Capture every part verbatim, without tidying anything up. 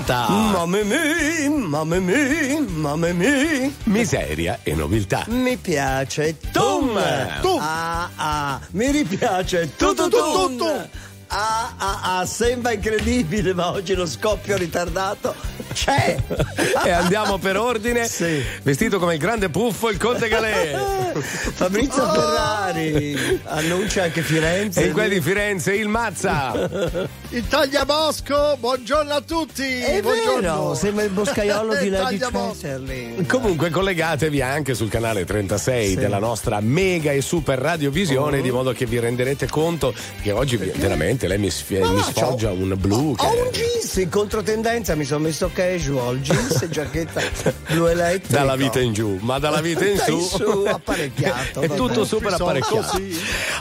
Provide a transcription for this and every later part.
ta. Mamma mia, mamma mia, mamma mia. Miseria e nobiltà. Mi piace tum. Tum. Ah, ah. Mi ripiace tutto tutto tutto. Ah, ah, ah, sembra incredibile, ma oggi lo scoppio ritardato c'è. E andiamo per ordine. Sì. Vestito come il grande puffo, il Conte Galè. Fabrizio oh. Ferrari annuncia anche Firenze. E in quel di Firenze il Mazza. Il Tagliabosco, buongiorno a tutti. È buongiorno. Vero, sembra il boscaiolo di Lady Chatterley. Comunque collegatevi anche sul canale trentasei sì. della nostra mega e super radiovisione, uh-huh. di modo che vi renderete conto che oggi Perché? veramente lei mi, sf- mi sfoggia un blu. Ho un jeans in controtendenza, mi sono messo casual, jeans e giacchetta blu elettrico. Dalla vita in giù, ma dalla vita in su, su apparecchiato. È tutto super apparecchiato.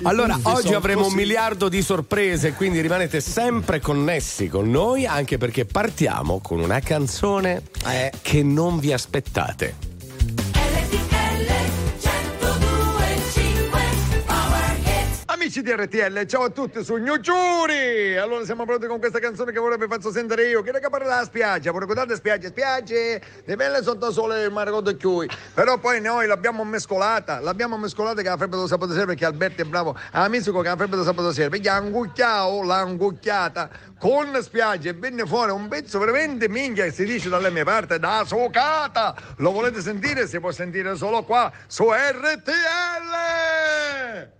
Allora, oggi avremo un miliardo di sorprese, quindi rimanete sempre connessi con noi, anche perché partiamo con una canzone eh. che non vi aspettate. Amici di R T L, ciao a tutti, sogno giuri! Allora siamo pronti con questa canzone che vorrei farvi sentire io, che parla della spiaggia, voi ricordate spiagge, spiagge, le belle sotto sole il mare con chiui, però poi noi l'abbiamo mescolata, l'abbiamo mescolata che la febbre dello sabato sera, perché Alberto è bravo, amico con la febbre dello sabato sera, perché angucchiao, l'angucchiata, con spiagge e venne fuori un pezzo veramente minchia che si dice dalle mie parti, da socata, lo volete sentire? Si può sentire solo qua, su R T L!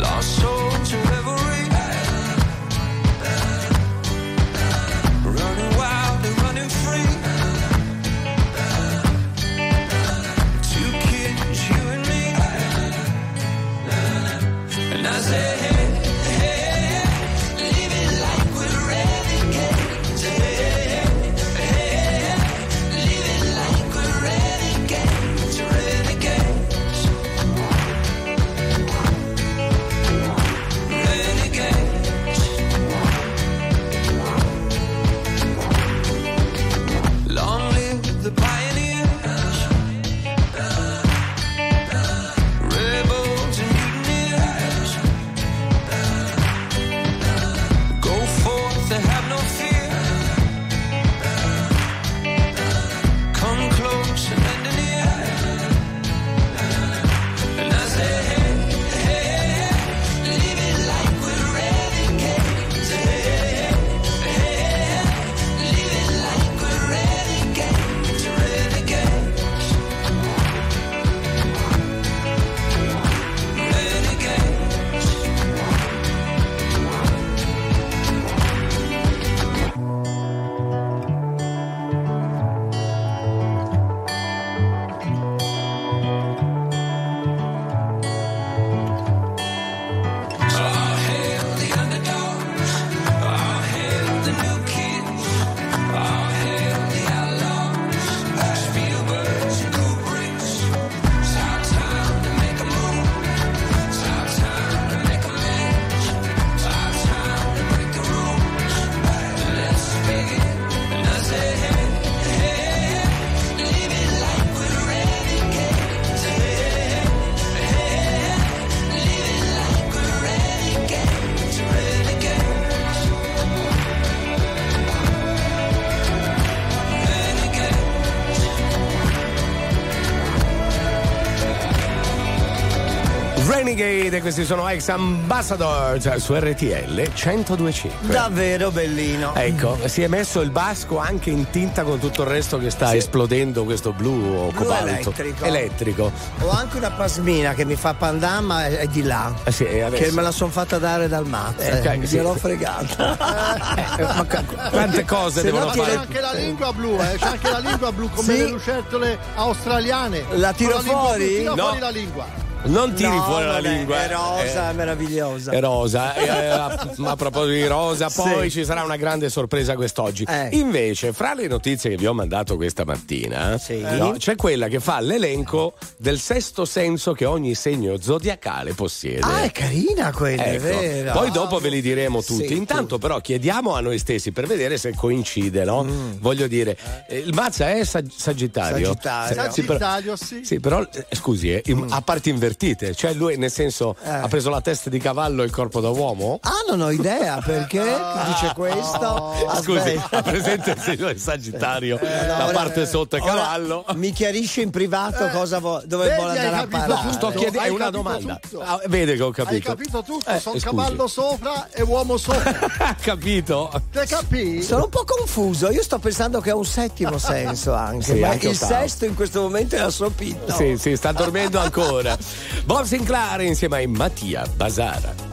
Lost Renegade, e questi sono ex ambassadors su R T L centodue e cinque. Davvero bellino. Ecco, si è messo il basco anche in tinta con tutto il resto che sta sì. esplodendo questo blu o cobalto elettrico. elettrico. Ho anche una pasmina che mi fa pandan, ma è di là. Ah, sì, che me la sono fatta dare dal mazzo. Eh, okay, eh, sì. Me l'ho fregata. Eh, ma quante cose devono no, fare. C'è anche la lingua blu, eh? C'è anche la lingua blu come sì. le lucertole australiane. La tiro la fuori? Tiro no. fuori la lingua. Non tiri no, fuori la lingua. È rosa, eh, meravigliosa. È rosa. Eh, ma a proposito di rosa, poi sì. ci sarà una grande sorpresa quest'oggi. Eh. Invece, fra le notizie che vi ho mandato questa mattina, sì. no, c'è quella che fa l'elenco del sesto senso che ogni segno zodiacale possiede. Ah, è carina quella, ecco. è vero. Poi dopo ve li diremo tutti. Sì, Intanto, tu. però, chiediamo a noi stessi per vedere se coincide, no? Mm. Voglio dire, il Mazza è sag- Sagittario. Sagittario, sagittario sì, però, sì. sì. Però, eh, scusi, eh, mm. a parte invertita. Cioè lui nel senso eh. ha preso la testa di cavallo e il corpo da uomo? Ah, non ho idea perché dice questo. Oh, scusi, ha presente il Sagittario, eh, no, la parte eh, sotto è cavallo. Mi chiarisce in privato eh, cosa vo- dove vuole andare a parlare. Sto chiedendo è una domanda. Ah, vede che ho capito. Hai capito tutto, eh, sono scusi. Cavallo sopra e uomo sopra. Capito? Te capì? Sono un po' confuso. Io sto pensando che ha un settimo senso anche, sì, ma anche il sesto in questo momento è assopito. Sì, sì, sta dormendo ancora. Bob Sinclair insieme a Mattia Basara.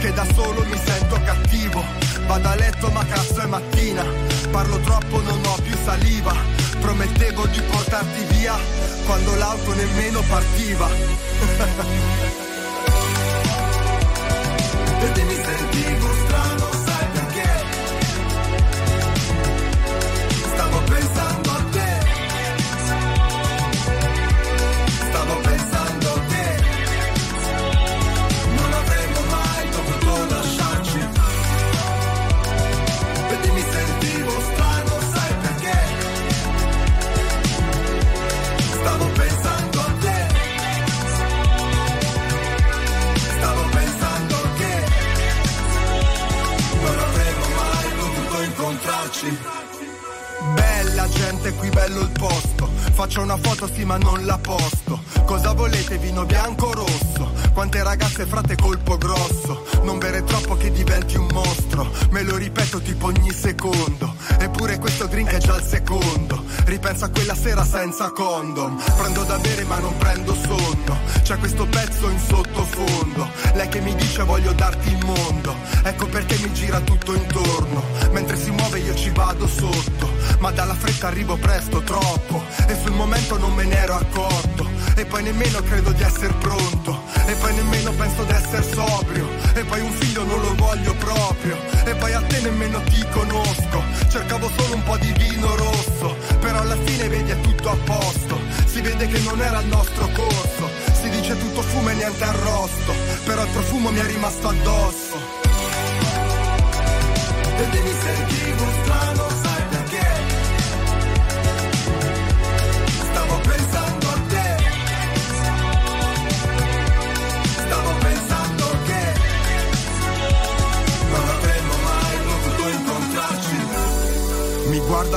che da solo mi sento cattivo. Vado a letto ma cazzo è mattina, parlo troppo non ho più saliva. Promettevo di portarti via, quando l'auto nemmeno partiva. Ed mi sentivo strano, sai perché? Stavo pensando a te, stavo pensando a te. Non avremmo mai dovuto lasciarci. Ed mi sentivo strano, sai perché? Stavo pensando a te, stavo pensando che non avremmo mai dovuto incontrarci. Bella gente, qui bello il posto. Faccio una foto sì ma non la posto. Cosa volete, vino bianco o rosso? Quante ragazze frate colpo grosso. Non bere troppo che diventi un mostro. Me lo ripeto tipo ogni secondo. Eppure questo drink è già il secondo. Ripenso a quella sera senza condom. Prendo da bere ma non prendo sonno. C'è questo pezzo in sottofondo. Lei che mi dice voglio darti il mondo. Ecco perché mi gira tutto intorno. Mentre si muove io ci vado sotto. Ma dalla fretta arrivo presto, troppo. E sul momento non me ne ero accorto. E poi nemmeno credo di essere pronto. E poi nemmeno penso di essere sobrio. E poi un figlio non lo voglio proprio. E poi a te nemmeno ti conosco. Cercavo solo un po' di vino rosso. Però alla fine vedi è tutto a posto. Si vede che non era il nostro corso. Si dice tutto fumo e niente arrosto. Però il profumo mi è rimasto addosso. E mi sentivo strano, sai perché? Stavo pensando a te, stavo pensando che non avremmo mai potuto incontrarci. Mi guardo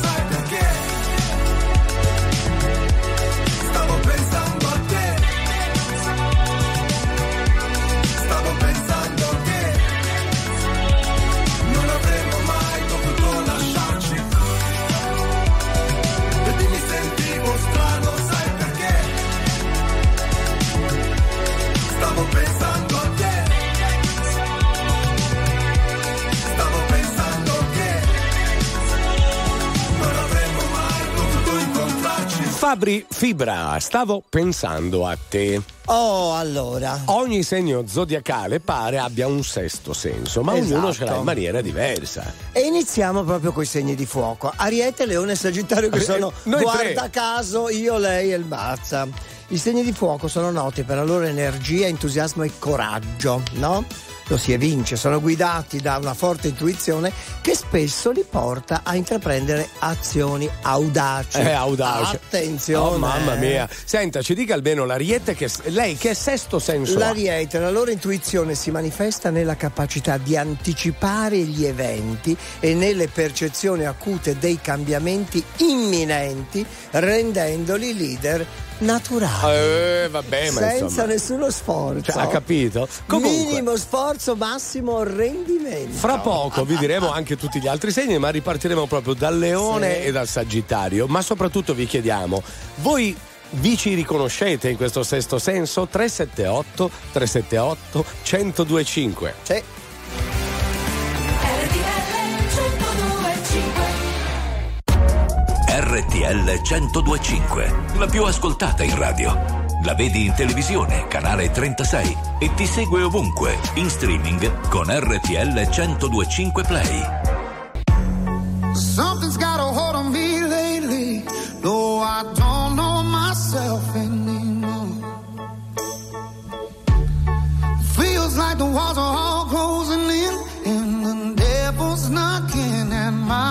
sai perché? Stavo pensando a te, stavo pensando che non avremmo mai dovuto lasciarci. Ed mi sentivo strano, sai perché? Stavo pensando a te, stavo pensando che non avremmo mai potuto incontrarci. Fabri Fibra, stavo pensando a te. Oh, allora. Ogni segno zodiacale pare abbia un sesto senso, ma esatto, ognuno ce l'ha in maniera diversa. E iniziamo proprio coi segni di fuoco. Ariete, Leone e Sagittario, che sono, noi guarda tre. Caso, io, lei e il Mazza. I segni di fuoco sono noti per la loro energia, entusiasmo e coraggio, no? Lo si evince, sono guidati da una forte intuizione che spesso li porta a intraprendere azioni audaci. Eh, audace. Attenzione. Oh, mamma mia. Senta, ci dica almeno l'Ariete, che lei che sesto senso l'Ariete, ha? La loro intuizione si manifesta nella capacità di anticipare gli eventi e nelle percezioni acute dei cambiamenti imminenti, rendendoli leader naturale, eh, vabbè, ma senza insomma nessuno sforzo, cioè, ha capito? Comunque, minimo sforzo, massimo rendimento. Fra poco vi diremo anche tutti gli altri segni, ma ripartiremo proprio dal Leone, sì, e dal Sagittario. Ma soprattutto vi chiediamo, voi vi ci riconoscete in questo sesto senso? tre sette otto tre sette otto uno zero due cinque. Sì. R T L centodue e cinque, la più ascoltata in radio. La vedi in televisione, canale trentasei, e ti segue ovunque, in streaming con R T L centodue e cinque Play. Something's got a hold on me.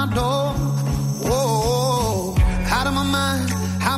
my door. Whoa, out of my mind. How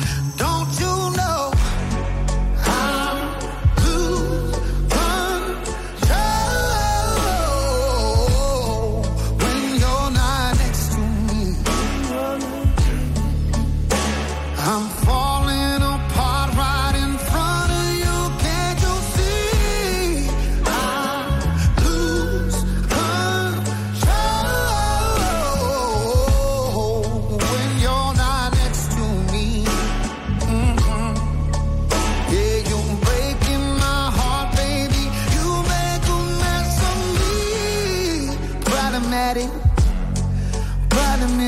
Don't you know?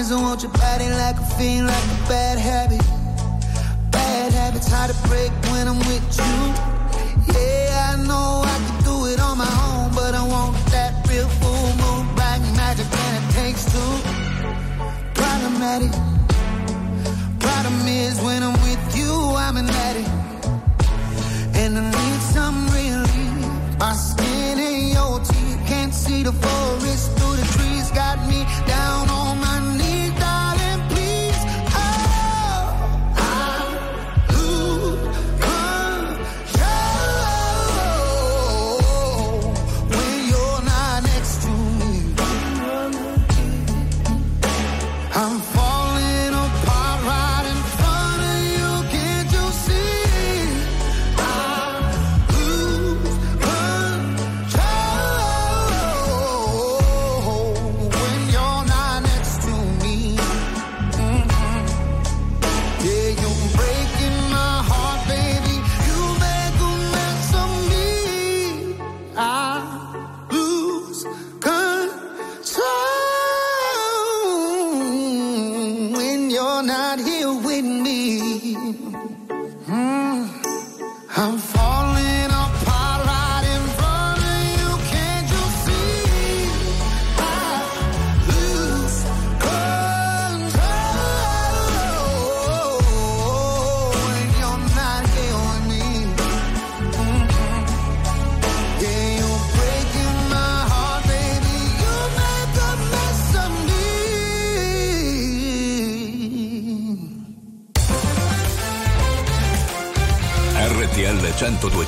I want your body like a fiend, like a bad habit. Bad habits hard to break when I'm with you. Yeah, I know I can do it on my own, but I want that real full moon, black magic, and it takes two. Problematic. Problem is when I'm with you, I'm an addict, and I need some relief. My skin ain't your teeth, can't see the forest through the trees. Got me down on my knees. centodue e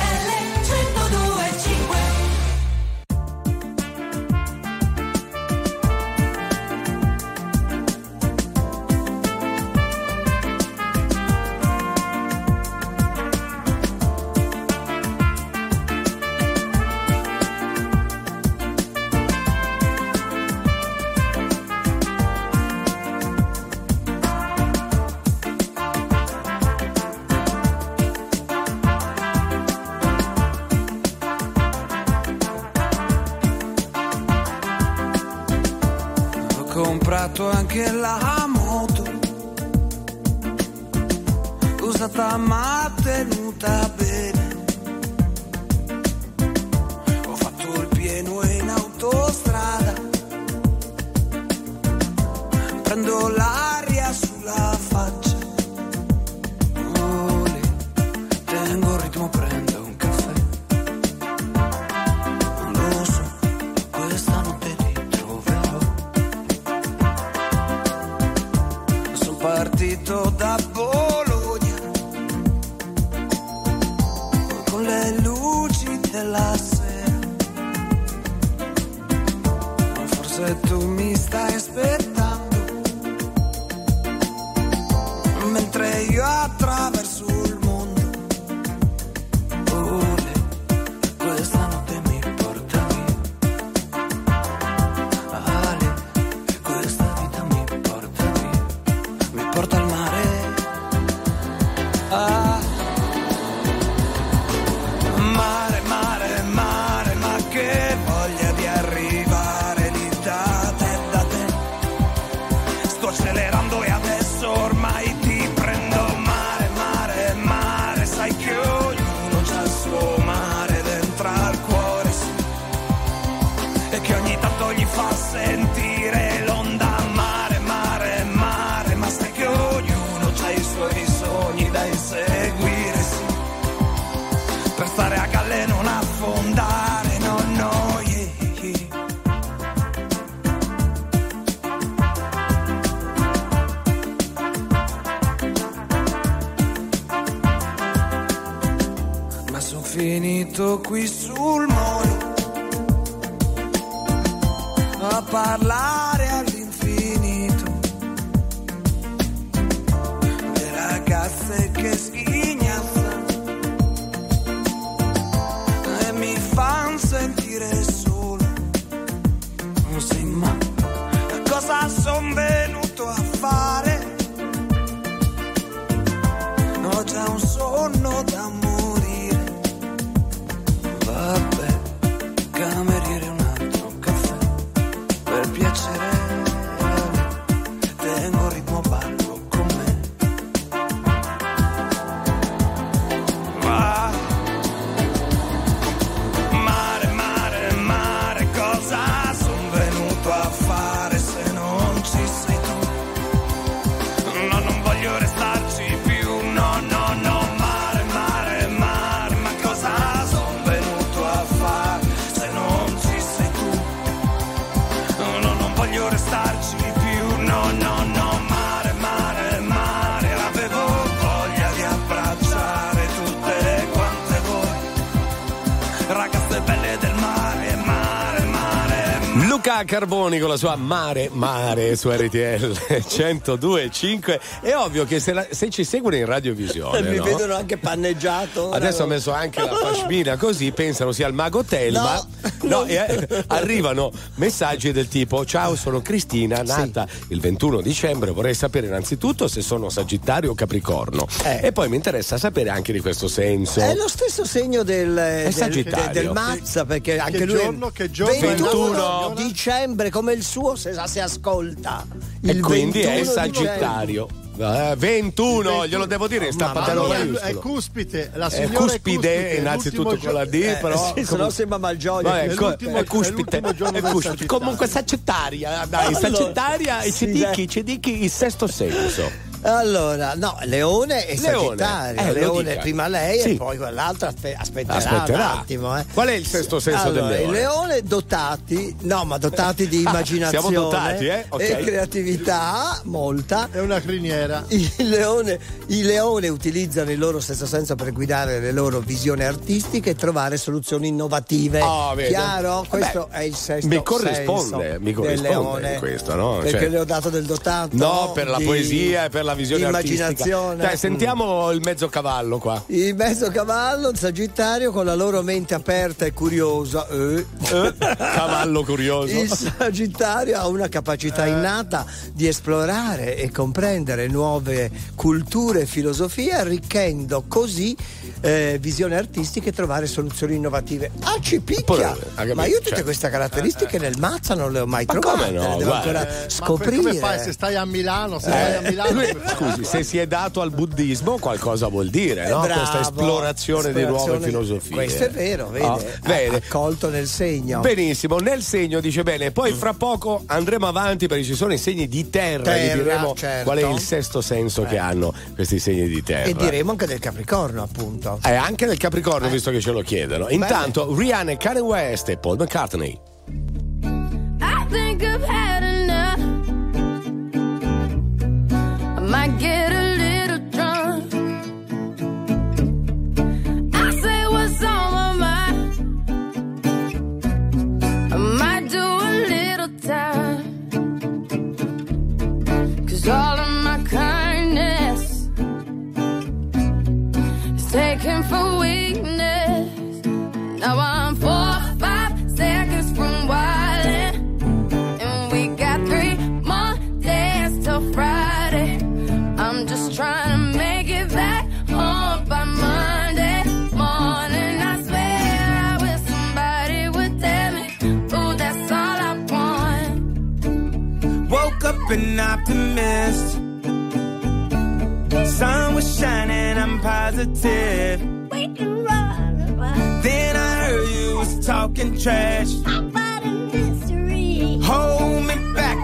Anche la moto usata ma tenuta bene, ho fatto il pieno in autostrada, prendo l'aria sulla faccia, oh, tengo il ritmo, prendo un caffè, non lo so, questa notte ti troverò. Partito da Bologna con le luci della sera, ma forse tu mi stai aspettando mentre io attraverso il mondo. Oh, questa notte mi porta via, Ale, questa vita mi porta via, mi porta al mare, ah. Mare, mare, mare. sentire l'onda, mare, mare, mare, ma sai che ognuno c'ha i suoi sogni da inseguire, sì, per stare a galla e non affondare, no, no, yeah, yeah. Ma son finito qui sul molo a parlare all'infinito, le ragazze che sghignazzano e mi fan sentire solo. Non sai mai cosa son venuto a fare, ho già un sonno da morire. Vabbè, cameriere, un piacere, tengo il ritmo ballo con me. Ma, mare, mare, mare, cosa son venuto a fare se non ci sei tu? No, non voglio restarci più, no, no, no. Mare, mare, mare, ma cosa son venuto a fare se non ci sei tu? No, non voglio restarci più, no, no, no, mare, mare, mare, avevo voglia di abbracciare tutte quante voi, ragazze belle del mare, mare, mare. Luca Carboni con la sua Mare, Mare su R T L centodue e cinque. È ovvio che se, la, se ci seguono in radiovisione, mi no? vedono anche panneggiato. Adesso ho messo anche la pashmina, così pensano sia il mago Telma. No. No, e arrivano messaggi del tipo: ciao, sono Cristina, nata sì. il ventuno dicembre, vorrei sapere innanzitutto se sono Sagittario o Capricorno, eh. e poi mi interessa sapere anche di questo senso. È lo stesso segno del, del Sagittario, del, del Mazza, perché anche che lui giorno, che giorno ventuno dicembre, come il suo, se si ascolta il, e quindi è Sagittario. ventuno, ventuno, glielo devo dire, sta parlando. È cuspide, la signora è cuspide, è cuspide innanzitutto con la D, eh, però sì, se no sembra Malgioglio. No, è, è, l'ultimo, è cuspide, è cuspide. È cuspide. Comunque Sagittaria, dai, Sagittaria, allora, ci dichi, ci dichi il sesto senso. Allora, no, Leone e Sagittario. Leone, eh, Leone prima lei sì. e poi quell'altra aspetterà, aspetterà un attimo. Eh. Qual è il sesto senso allora, del Leone? Leone dotati, no, ma dotati di immaginazione. Siamo dotati, eh? Okay. E creatività, molta. È una criniera. I leone, I leone utilizzano il loro sesto senso per guidare le loro visioni artistiche e trovare soluzioni innovative. Oh, chiaro? Questo Beh, è il sesto mi corrisponde, senso mi corrisponde del Leone. Questo, no? Perché cioè, le ho dato del dotato. No, per la di... poesia e per la la visione artistica. Dai, sentiamo mm. il mezzo cavallo qua. Il mezzo cavallo, il Sagittario con la loro mente aperta e curiosa. Eh. Eh. Cavallo curioso. Il Sagittario ha una capacità innata di esplorare e comprendere nuove culture e filosofie, arricchendo così eh, visioni artistiche e trovare soluzioni innovative. Ah, ci picchia! Poi, ma io tutte cioè, queste caratteristiche eh, nel Mazza non le ho mai ma trovate. No, devo ancora eh, scoprire. Ma come fai se stai a Milano? Se eh. stai a Milano. Lui, scusi, se si è dato al buddismo qualcosa vuol dire, no? Bravo, questa esplorazione, esplorazione di nuove filosofie. Questo è vero, vede, oh, vede. Accolto nel segno. Benissimo, nel segno dice bene, poi fra poco andremo avanti perché ci sono i segni di terra, terra e diremo certo. qual è il sesto senso eh. che hanno questi segni di terra. E diremo anche del Capricorno, appunto. Eh, anche del Capricorno, eh. visto che ce lo chiedono. Bene. Intanto Rihanna, Kanye West e Paul McCartney. I think I've had enough. Might get a little drunk. I say what's on my mind. I might do a little time. 'Cause all of my kindness is taken for weakness. Now I'm four or five seconds from wildin', and we got three more days till Friday. I'm just trying to make it back home by Monday morning. I swear I wish somebody would tell me, oh, that's all I want. Woke up an optimist, sun was shining, I'm positive. We can run. Then I heard you was talking trash about a mystery. Whole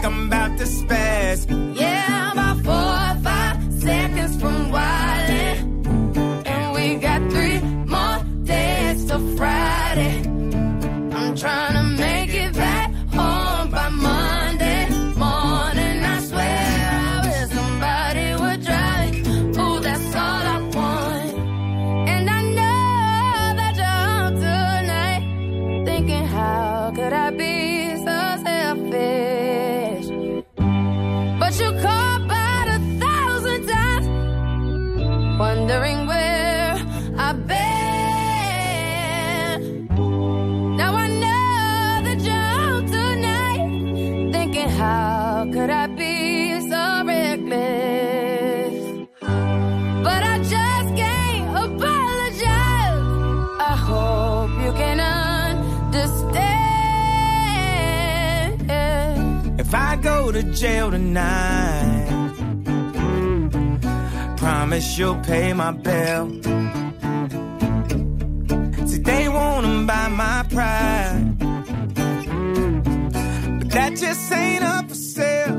I'm about to spaz. Yeah, I'm about four or five seconds from wildin', and we got three more days till Friday. I'm trying to make it back home by Monday morning. I swear I wish somebody would drive. Oh, that's all I want. And I know that you're home tonight, thinking how could I be so selfish? But you called about a thousand times, wondering where I've been. How could I be so reckless? But I just can't apologize. I hope you can understand. If I go to jail tonight, promise you'll pay my bail. See, they wanna buy my pride, that just ain't up for sale.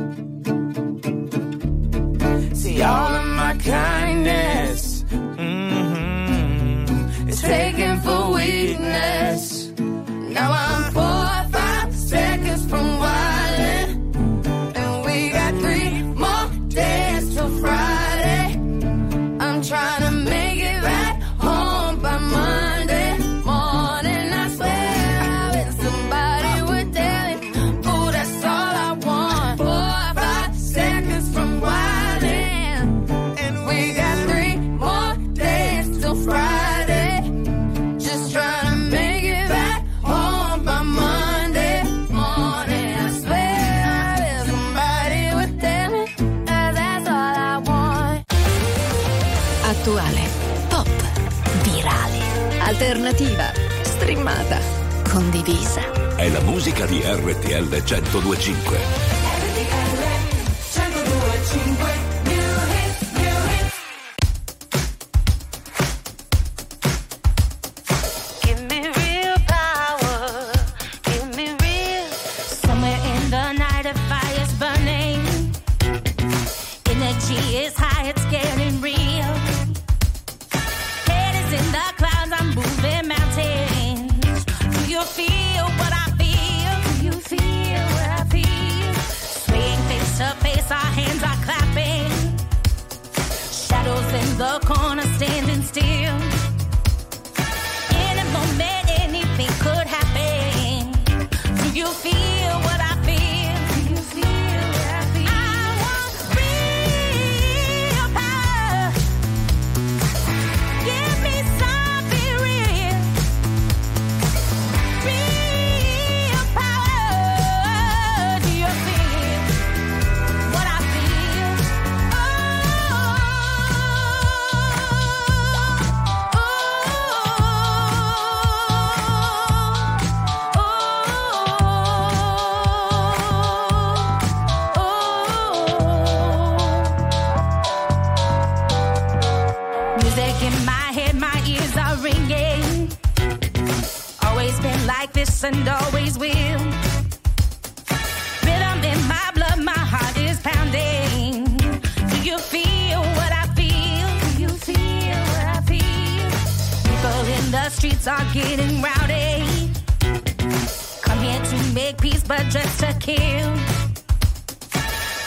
See, all of my kindness, mm-hmm, it's taken for weakness. Now I'm four or five seconds from wildin', and we got three more days till Friday. I'm trying to make it back home by Monday morning. I swear I wish somebody would tell it. Alternativa, streamata, condivisa. È la musica di R T L centodue e cinque. R T L centodue e cinque. The corner standing still. Any moment, anything could happen. Do you feel what I feel? Do you feel what I feel? I want real power. Give me something real. Real power. Do you feel what I feel? Oh. And always will. Rhythm in my blood, my heart is pounding. Do you feel what I feel? Do you feel what I feel? People in the streets are getting rowdy. Come here to make peace, but just to kill.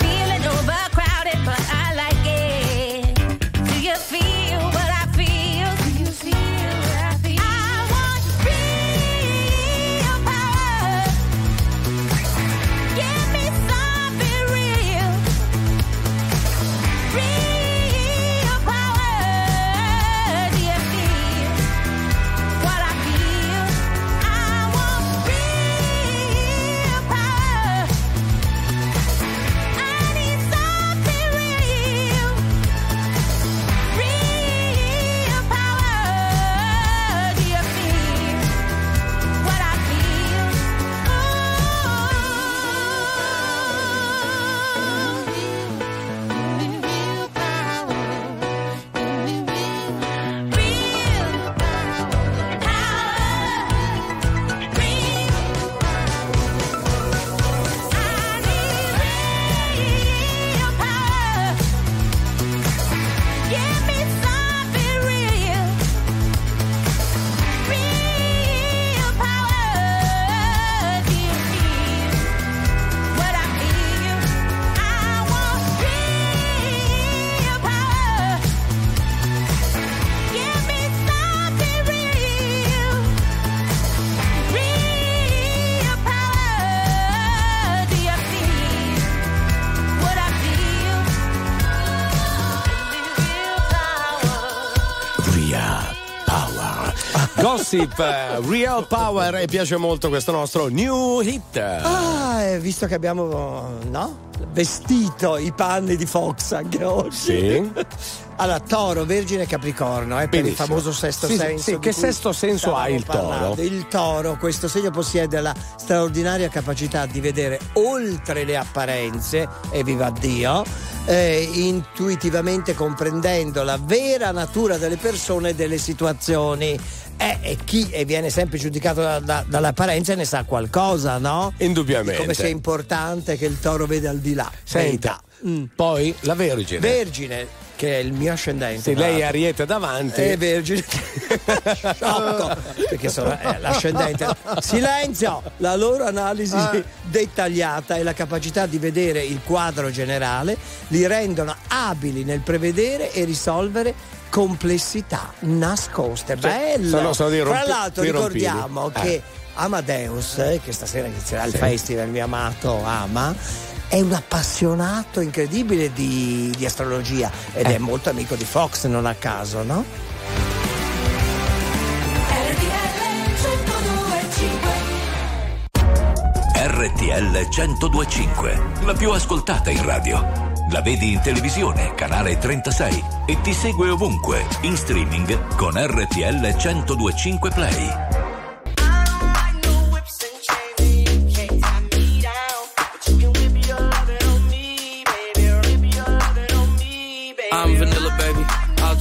Feeling overcrowded, but I like it. Do you feel what I feel? Do you feel what I feel? I want real power. Give me something real. Real power. Do you feel what I feel? I want real power. I need something real. Prima Gossip, Real Power, e piace molto questo nostro new hit. Ah, visto che abbiamo, no? Vestito i panni di Fox anche oggi. Sì. Allora, Toro, Vergine e Capricorno, eh, per il famoso sesto sì, senso. Sì, che sesto senso ha il parlando. Toro? Il Toro, questo segno possiede la straordinaria capacità di vedere oltre le apparenze, e viva Dio, eh, intuitivamente comprendendo la vera natura delle persone e delle situazioni. Eh, e chi e viene sempre giudicato da, da, dall'apparenza ne sa qualcosa, no? Indubbiamente. Come se è importante che il Toro veda al di là. Senta, mm. poi la Vergine. Vergine, che è il mio ascendente. Se lei è Ariete davanti. È Vergine. Sciocco, perché sono eh, l'ascendente. Silenzio! La loro analisi ah. dettagliata e la capacità di vedere il quadro generale li rendono abili nel prevedere e risolvere complessità nascoste. Bello. Cioè, rompi- Tra l'altro ricordiamo eh. che Amadeus, eh, che stasera inizierà il sì. festival, mio amato Ama, è un appassionato incredibile di, di astrologia ed eh. è molto amico di Fox, non a caso, no? R T L centodue e cinque, la più ascoltata in radio. La vedi in televisione, canale trentasei, e ti segue ovunque, in streaming con R T L centodue e cinque Play. I'm vanilla, baby. I'll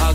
I'll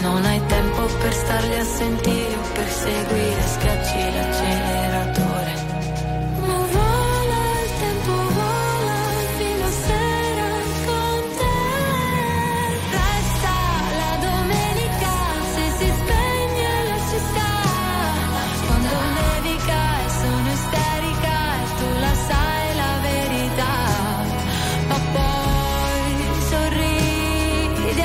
Non hai tempo per starli a sentire o per seguire. Schiacci l'acceleratore. Ma vola il tempo, vola fino a sera con te. Resta la domenica se si spegne la città. Quando nevica e sono isterica e tu la sai la verità. Ma poi sorridi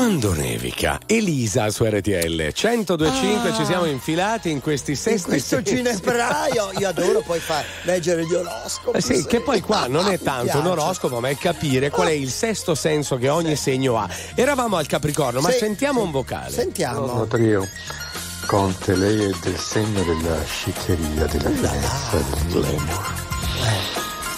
Angelica. Elisa su R T L cento due e cinque, ah, ci siamo infilati in questi sesti. In questo ginepraio io adoro poi far leggere gli oroscopi. Sì, che poi qua non è tanto un oroscopo, ma è capire qual è il sesto senso che ogni sì. segno ha. Eravamo al Capricorno, ma sì. sentiamo sì. un vocale. Sentiamo. Sono trio. Conte, lei è del segno della sciccheria, della finestra, del glamour.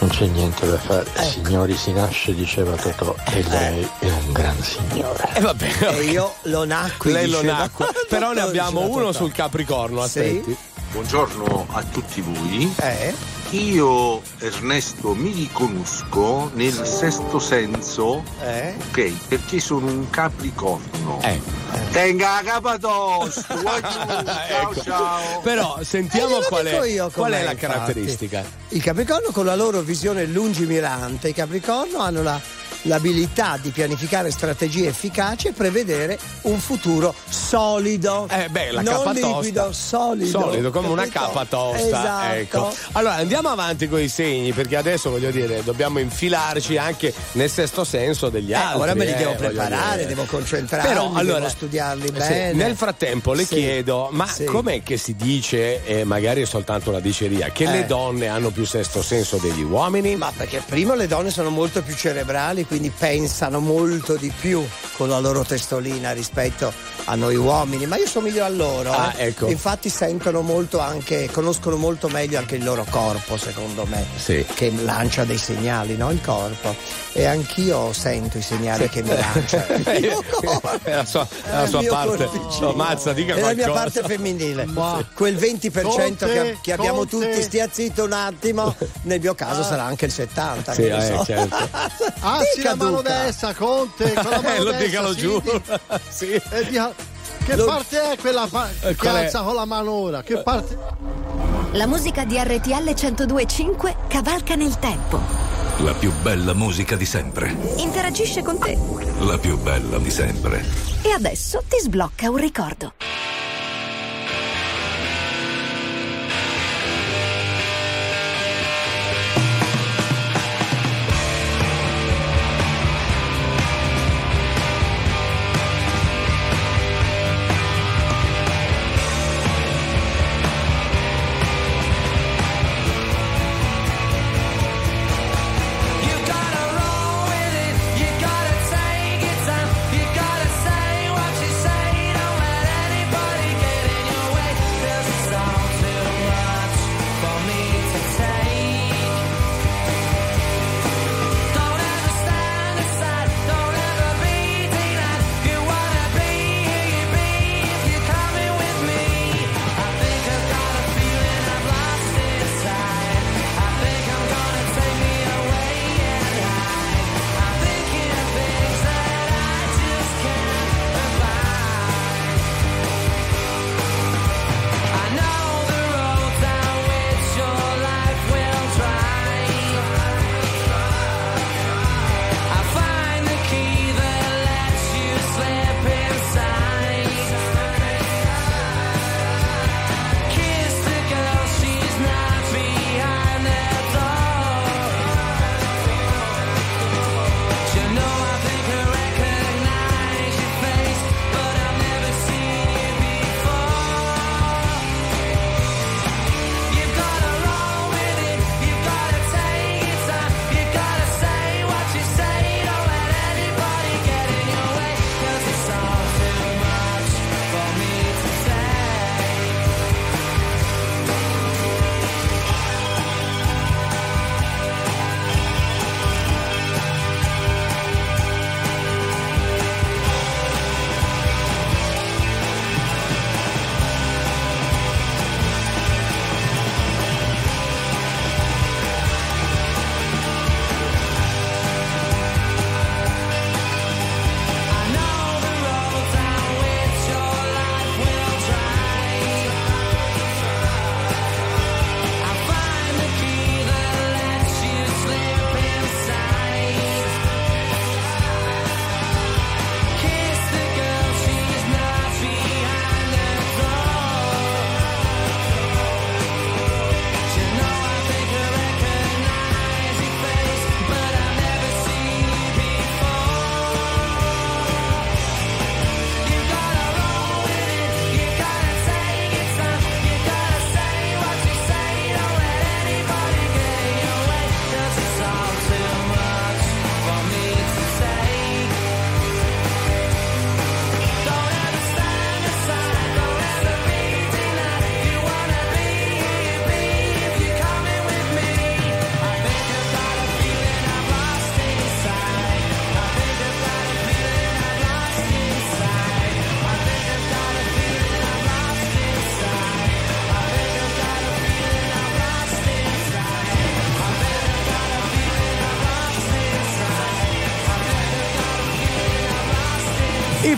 Non c'è niente da fare, ecco. Signori, si nasce, diceva Totò, e lei è un gran signore. E eh, vabbè, okay. E io lo nacqui. Lei lo nacqui, però ne abbiamo uno Totò. Sul Capricorno, aspetti. Sì. Buongiorno a tutti voi. Eh? Io, Ernesto, mi riconosco nel sì. sesto senso, eh? Ok, perché sono un Capricorno. Eh. Tenga capatos. Ciao, ecco. ciao. Però sentiamo eh, qual è io, qual è la infatti. Caratteristica. Il Capricorno con la loro visione lungimirante, i Capricorno hanno la, l'abilità di pianificare strategie efficaci e prevedere un futuro solido. Eh beh, la non liquido, solido. Solido come una capa tosta. Esatto. Ecco. Allora andiamo avanti con i segni, perché adesso voglio dire dobbiamo infilarci anche nel sesto senso degli eh, altri. Ora me li devo eh, preparare, devo concentrarmi. Però allora devo studiarli bene. Sì, nel frattempo le sì, chiedo, ma sì. com'è che si dice, eh, magari è soltanto una diceria, che eh. le donne hanno più sesto senso degli uomini? Ma perché prima le donne sono molto più cerebrali, quindi pensano molto di più con la loro testolina rispetto a noi uomini, ma io somiglio a loro. Ah, eh. ecco. Infatti sentono molto anche, conoscono molto meglio anche il loro corpo, secondo me, sì. che lancia dei segnali, no? Il corpo. E anch'io sento i segnali sì. che mi lancia. Io la sua, la sua parte, no, mazza, dica è la mia parte femminile. Ma quel venti per cento Conte, che, che abbiamo Conte. Tutti, stia zitto un attimo, nel mio caso ah. sarà anche il settanta per cento. Sì, eh, so. Certo. Ah, sì, la mano destra, Conte, con la mano eh, lo destra, dica lo sì, giù. Sì. Eh, dia... Che lo... parte è quella fa... eh, che alza con la mano ora? Che parte? La musica di R T L cento due e cinque cavalca nel tempo. La più bella musica di sempre. Interagisce con te. La più bella di sempre. E adesso ti sblocca un ricordo.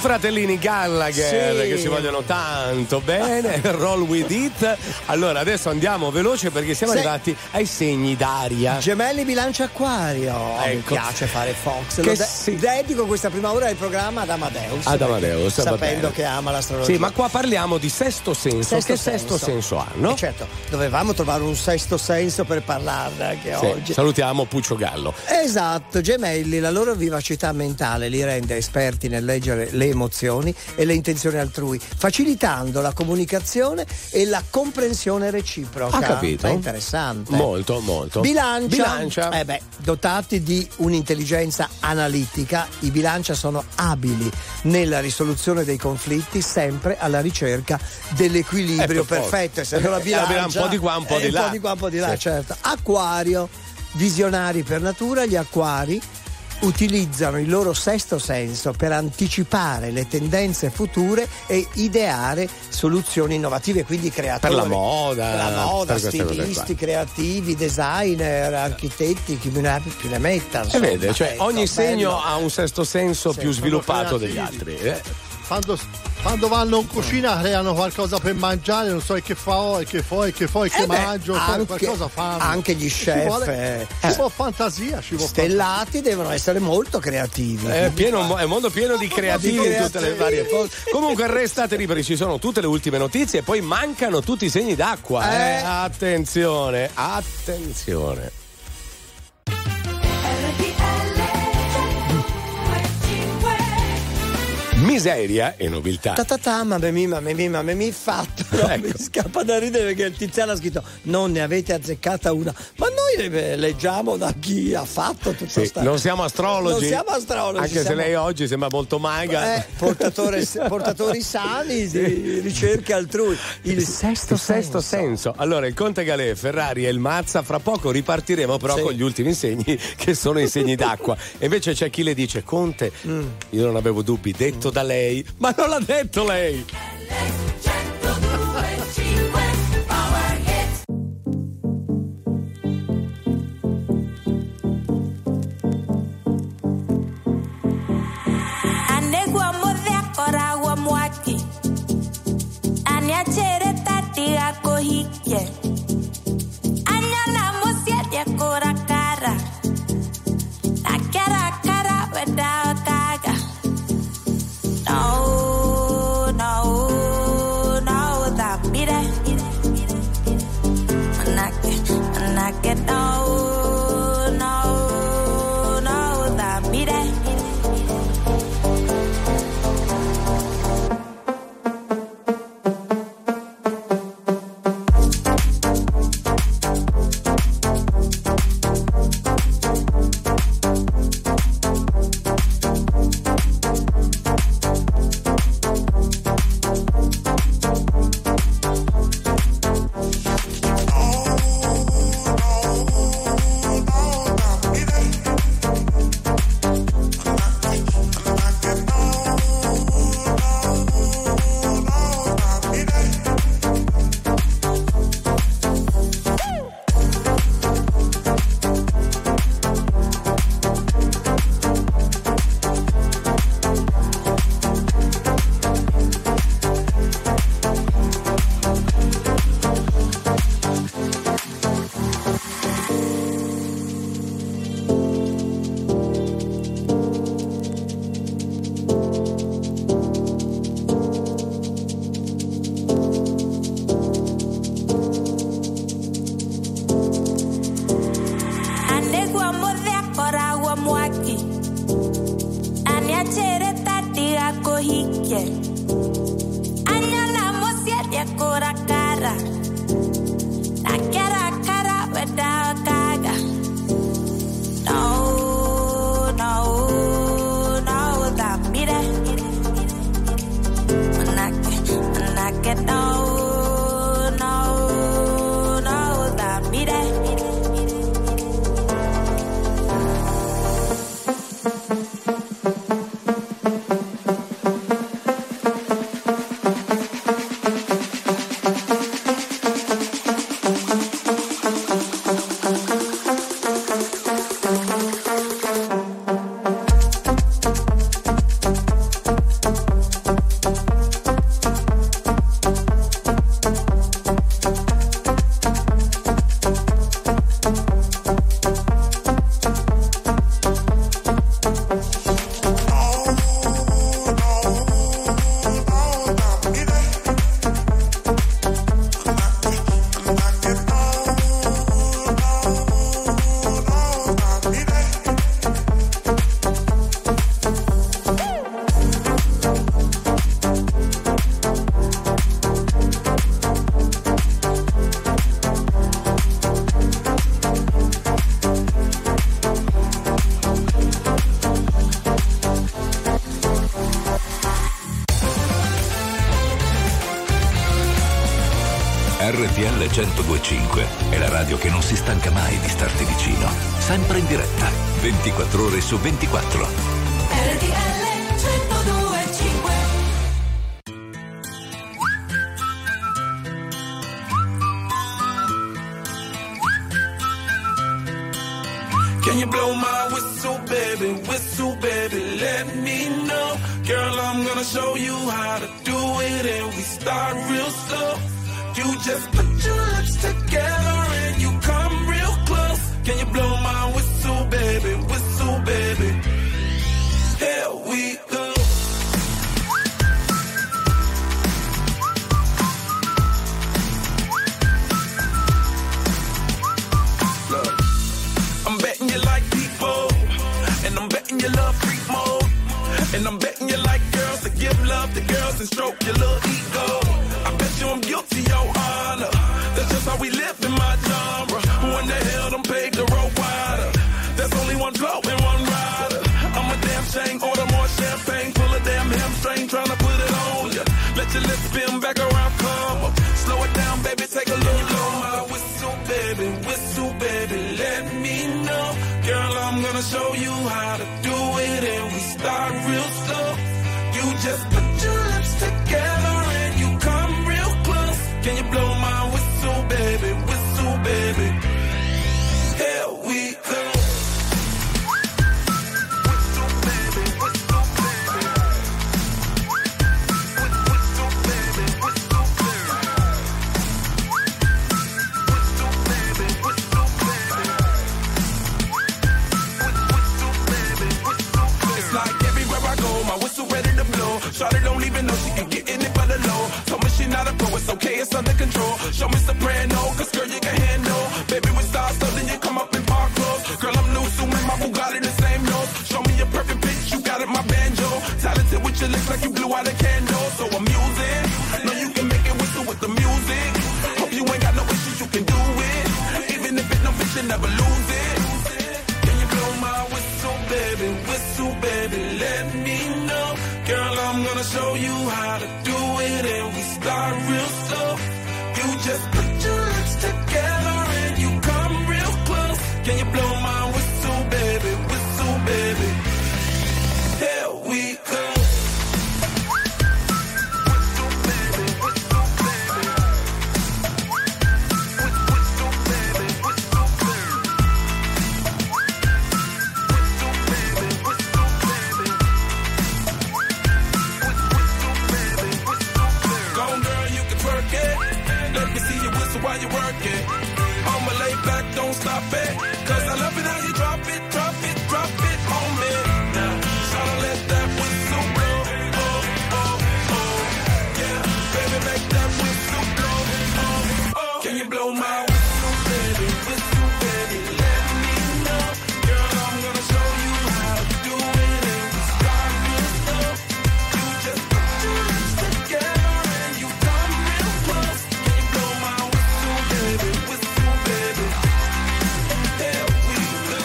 fratellini Gallagher, sì, che si vogliono tanto bene. Roll with it. Allora adesso andiamo veloce perché siamo, sì, arrivati ai segni d'aria. Gemelli, bilancia, acquario. Ecco. Mi piace fare Fox. Che Lo de- sì. Dedico questa prima ora del programma ad Amadeus. Ad Amadeus, sapendo che ama l'astrologia. Sì, ma qua parliamo di sesto senso. Sesto che senso. Sesto senso hanno? E certo, dovevamo trovare un sesto senso per parlarne anche, sì, oggi. Salutiamo Puccio Gallo. Esatto, gemelli, la loro vivacità mentale li rende esperti nel leggere le emozioni e le intenzioni altrui, facilitando la comunicazione e la comprensione reciproca. Ha capito? È interessante. Molto, molto. Bilancia. Bilancia. Eh beh, dotati di un'intelligenza analitica, i bilancia sono abili nella risoluzione dei conflitti, sempre alla ricerca dell'equilibrio perfetto. Essendo la bilancia, un po' di qua, un po' di là. Un po' di qua, un po' di là, sì, certo. Acquario, visionari per natura, gli acquari utilizzano il loro sesto senso per anticipare le tendenze future e ideare soluzioni innovative, quindi creatori. Per la moda, per la moda, stilisti, creativi, designer, architetti, chi più ne metta. E vede, cioè ecco, ogni segno bello. Ha un sesto senso, sì, più sviluppato degli altri. Eh. Quando, quando vanno in cucina creano qualcosa per mangiare, non so che fa e che fa e che fa e che eh mangio, anche, qualcosa fanno. Anche gli chef ci vuole, eh, ci vuole fantasia, ci vuole stellati, fantasia. Devono essere molto creativi. È, pieno, è un mondo pieno di creativi in tutte le varie cose. Comunque restate liberi, ci sono tutte le ultime notizie e poi mancano tutti i segni d'acqua. Eh. Eh. Attenzione, attenzione. Miseria e nobiltà. Ta-ta-ta, ma mi, ma mi, ma mi fatto. No, ecco. Mi scappa da ridere perché il Tiziano ha scritto: non ne avete azzeccata una. Ma noi leggiamo da chi ha fatto tutto sì, sta. Non siamo astrologi. Non siamo astrologi. Anche siamo... se lei oggi sembra molto maga. Eh, portatore, portatori sani di ricerca altrui. Il sesto, il sesto senso. senso. Allora, il Conte Galè, Ferrari e il Mazza. Fra poco ripartiremo però sì. con gli ultimi segni che sono i segni d'acqua. E invece c'è chi le dice: Conte, mm. io non avevo dubbi, detto da lei, ma non l'ha detto lei. Anegua moda coragua muati ania cereta tira cohique ania la mosia cora cara la cara cara veda taga. No, no, no, da mire, manake, manake, no, no, no, da mire. R T L cento due e cinque è la radio che non si stanca mai di starti vicino. Sempre in diretta, ventiquattro ore su ventiquattro. R T L cento due e cinque. Can you blow my whistle, baby? Whistle, baby, let me know. Girl, I'm gonna show you how to do it and we start real slow. You just put your lips together and you come real close. Can you blow my whistle, baby? Whistle, baby. Here we go. Look, I'm betting you like people, and I'm betting you love freak mode, and I'm betting you like girls that give love to girls and stroke your little ego. I bet you I'm guilty, your honor. That's just how we live in my genre. Who in the hell done paved the road wider? There's only one blow and one rider. I'm a damn shame, order more champagne, pull a damn hamstring, tryna put it on ya. Let your lips spin back around, come up. Slow it down, baby, take a look. Blow my whistle, baby, whistle, baby, let me know. Girl, I'm gonna show you how to do it and we start real slow. You just put your lips together and you come real close. Can you blow my whistle, baby? Whistle, baby. Here we go. Whistle, baby. Whistle, baby. Whistle, baby. Whistle, baby. Whistle, baby. Whistle, baby. Whistle, baby. It's like everywhere I go, my whistle ready to blow. Shawty don't even know she can get in it by the low. Told me she not a pro, it's okay, it's under control. Show me soprano, cause girl, you can handle. Baby, we start something, you come up in park clothes. Girl, I'm loose, and my Bugatti the same nose. Show me your perfect pitch, you got it, my banjo. Talented with your lips like you blew out a candle. So I'm using, know you can make it whistle with the music. Hope you ain't got no issues, you can do it. Even if it's no vision, never lose it. Can you blow my whistle, baby? Whistle, baby, let me know. Girl, I'm gonna show you how to do it and we start real slow. You just put your lips together and you come real close. Can you blow my whistle, baby? Whistle, baby. Here we go. Whistle, baby. Whistle, baby. Whistle, baby. Whistle, baby. Whistle, baby. Whistle, baby. Go on, girl, you can twerk it. Let me see you whistle while you work it. I'ma lay back, don't stop it. Cause I love it how you drop it, drop it, drop it on me. Now, try to let that whistle blow. Oh, oh, oh. Yeah, baby, make that whistle blow. Oh, oh. Can you blow my whistle, baby? Whistle, baby, let me know. Girl, I'm gonna show you how to do it. And we start real slow. You just put your lips together and you come real close. Can you blow my whistle, baby? Whistle, baby. Here we go.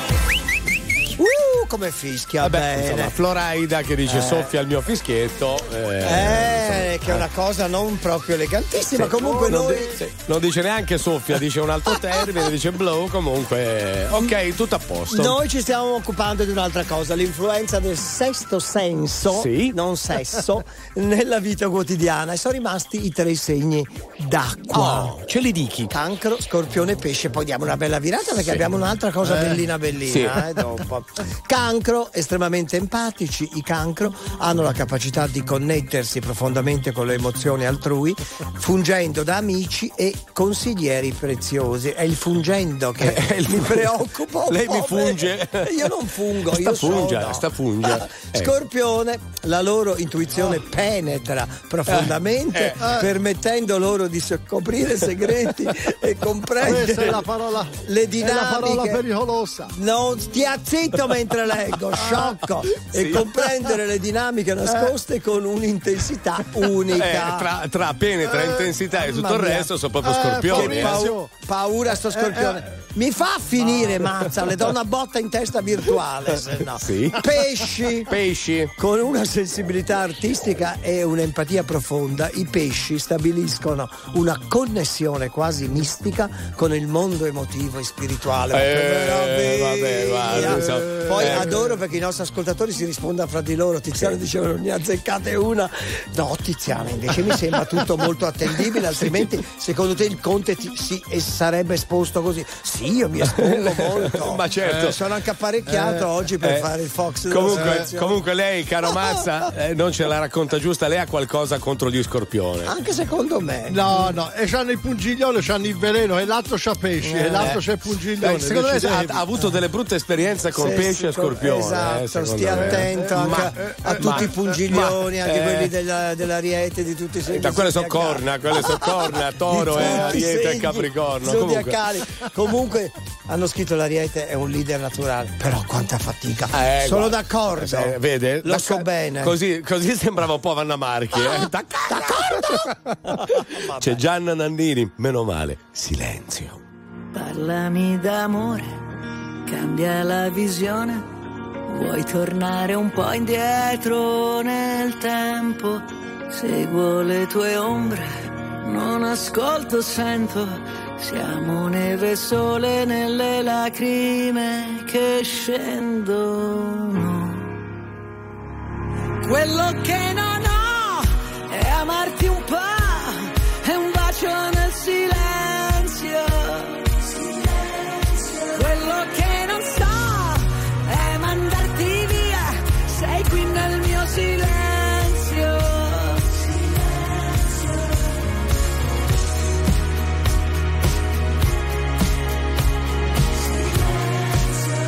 Uh, come fischia Vabbè, bene. insomma, Floraida che dice Eh. soffia il mio fischietto. Eh, Eh, che è una cosa non proprio elegantissima. sì. Comunque non, noi. di- sì, non dice neanche soffia, dice un altro termine, dice blow, comunque. Ok, tutto a posto. Noi ci stiamo occupando di un'altra cosa, l'influenza del sesto senso, Sì. non sesso, nella vita quotidiana. E sono rimasti i tre segni d'acqua. Oh, ce li dichi. Cancro, scorpione, pesce. Poi diamo una bella virata perché Sì. abbiamo un'altra cosa Eh. bellina bellina. Sì. eh, dopo. Cancro, estremamente empatici. I cancro hanno la capacità di connettersi profondamente con le emozioni altrui, fungendo da amici e consiglieri preziosi. È il fungendo che mi preoccupa. un Lei po' mi funge. perché Io non fungo, Sta io fungia, sono. sta fungia. Ah, Eh. Scorpione, la loro intuizione penetra profondamente, Eh. permettendo loro di scoprire segreti e Questa è comprendere la parola, le è la parola dinamiche. pericolosa. Non stia zitto mentre leggo, sciocco! E comprendere le dinamiche nascoste con un'intensità unica. Eh, tra, tra penetra, eh, intensità e tutto il resto sono proprio eh, scorpioni. Paura, eh. paura sto scorpione. Eh, eh. Mi fa finire, ah. mazza, le do una botta in testa virtuale, se no. Sì. Pesci. Pesci. Con una sensibilità artistica e un'empatia profonda, i pesci stabiliscono una connessione quasi mistica con il mondo emotivo e spirituale. Eh, vabbè, vabbè, so. Poi eh. adoro perché i nostri ascoltatori si rispondono fra di loro. Tiziano sì. diceva non ne azzeccate una. No, Tiziano, invece mi sembra tutto molto attendibile, altrimenti secondo te il Conte ti, si, e sarebbe esposto così? Sì, io mi espongo molto. Ma certo. Eh, sono anche apparecchiato eh. oggi per eh. fare il Fox. Comunque, comunque lei, caro Mazza, eh, non ce la racconta giusta, lei ha qualcosa contro gli scorpioni. Anche secondo me. No, no, e c'hanno il pungiglione, c'hanno il veleno, e l'altro c'ha pesci, eh. e l'altro c'è il pungiglione. Dai, secondo me ha, ha avuto delle brutte esperienze con sì, pesci e scorpione. Esatto, eh, stia me. attento eh, anche ma, a, a eh, tutti ma, i pungiglioni, ma, anche eh, quelli della, dell'Ariete, di tutti i segni. Da quelle sono corna, quelle sono corna, toro, eh, Ariete e Capricorno. Zodiacali. Comunque hanno scritto l'Ariete è un leader naturale, però quanta fatica. Eh, Sono guarda, d'accordo. Eh, vede? Lo so bene. Così, così sembrava un po' Vanna Marchi. Ah, eh. D'accordo. C'è Gianna Nannini, meno male. Silenzio. Parlami d'amore, cambia la visione, vuoi tornare un po' indietro nel tempo, seguo le tue ombre, non ascolto, sento, siamo neve e sole nelle lacrime che scendono. Quello che non ho è amarti un po', è un bacio nel silenzio. Quello che non so è mandarti via, sei qui nel mio silenzio. Silenzio. Silenzio.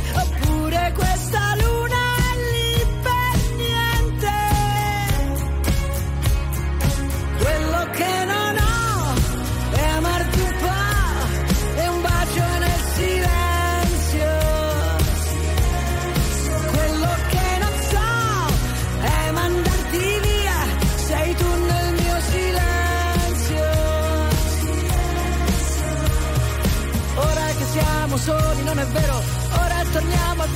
oppure questa luna è lì per niente. Quello che non ho è amarti un po', è un bacio nel silenzio. Quello che non so è mandarti via, sei tu nel mio silenzio. Siamo soli, non è vero, ora torniamo a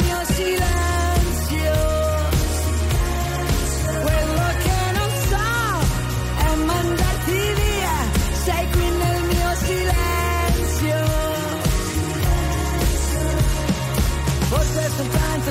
mio silenzio. Sei qui nel mio silenzio. Forse è soltanto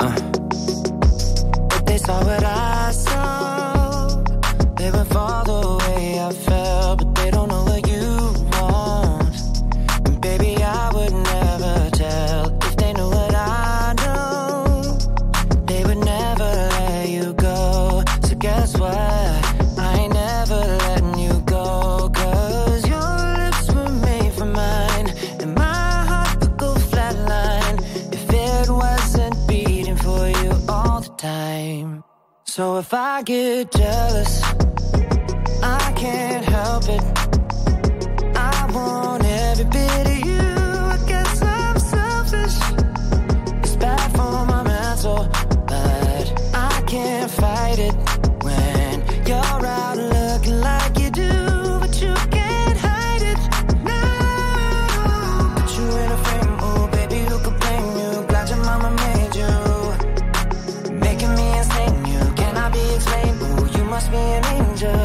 Uh. They saw what I saw. They went far the way I fell, but they don't know what you want. And baby, I would never. So if I get jealous, I can't help it. I want every bit of you. I guess I'm selfish. It's bad for my mental, but I can't fight it when you're out looking like you do, but you can't hide it. No. Put you in a frame, oh baby, who could blame you? Glad your mama made you, making me insane. You cannot be explained, oh you must be an angel.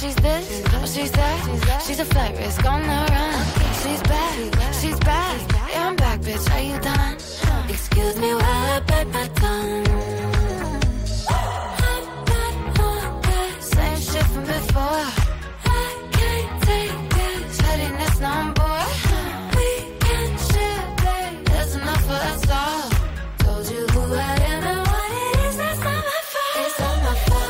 She's this, oh she's that, she's a flight risk on the run. She's back, she's back, yeah I'm back bitch, are you done? Excuse me while I bite my tongue. I'm not all that, same shit from before. I can't take this, pettiness now I'm bored. We can share, babe, that's enough for us all. Told you who I am and what it is, that's not my fault. It's not my fault.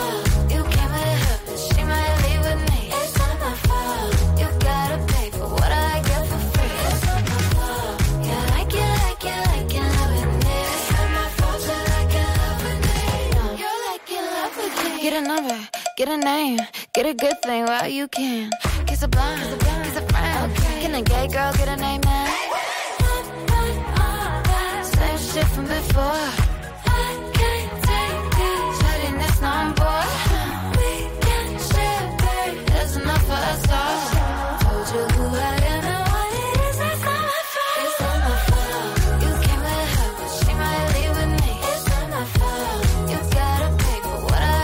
Get a number, get a name, get a good thing while you can. Kiss a blind, kiss a friend. Okay. Can a gay girl get a name now? I'm not all that. Same shit from before. I can't take this. Fighting this number. We can share, babe. There's enough for us all. Told you who I am and what it is. That's not my fault. It's not my fault. You came with her, but she might leave with me. It's not my fault. You gotta pay for what I.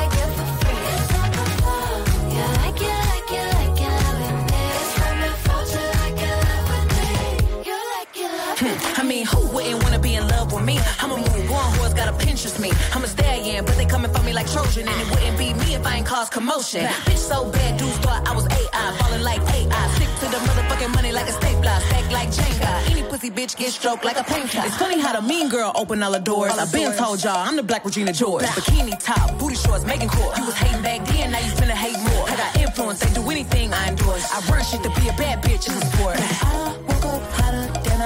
Me. I'm a move one who's got a Pinterest me. I'm a stallion, but they coming for me like Trojan. And it wouldn't be me if I ain't cause commotion. Nah. Bitch so bad, dudes thought I was A I. Falling like A I. Stick to the motherfucking money like a stapler. Stack like Jenga. Any pussy bitch get stroked like a painter. It's funny how the mean girl open all the doors. All the I been doors. Told y'all, I'm the Black Regina George. Nah. Bikini top, booty shorts, Megan Court. You was hating back then, now you finna hate more. I got influence, they do anything I endorse. I run shit to be a bad bitch in the sport. Nah. I woke up hotter than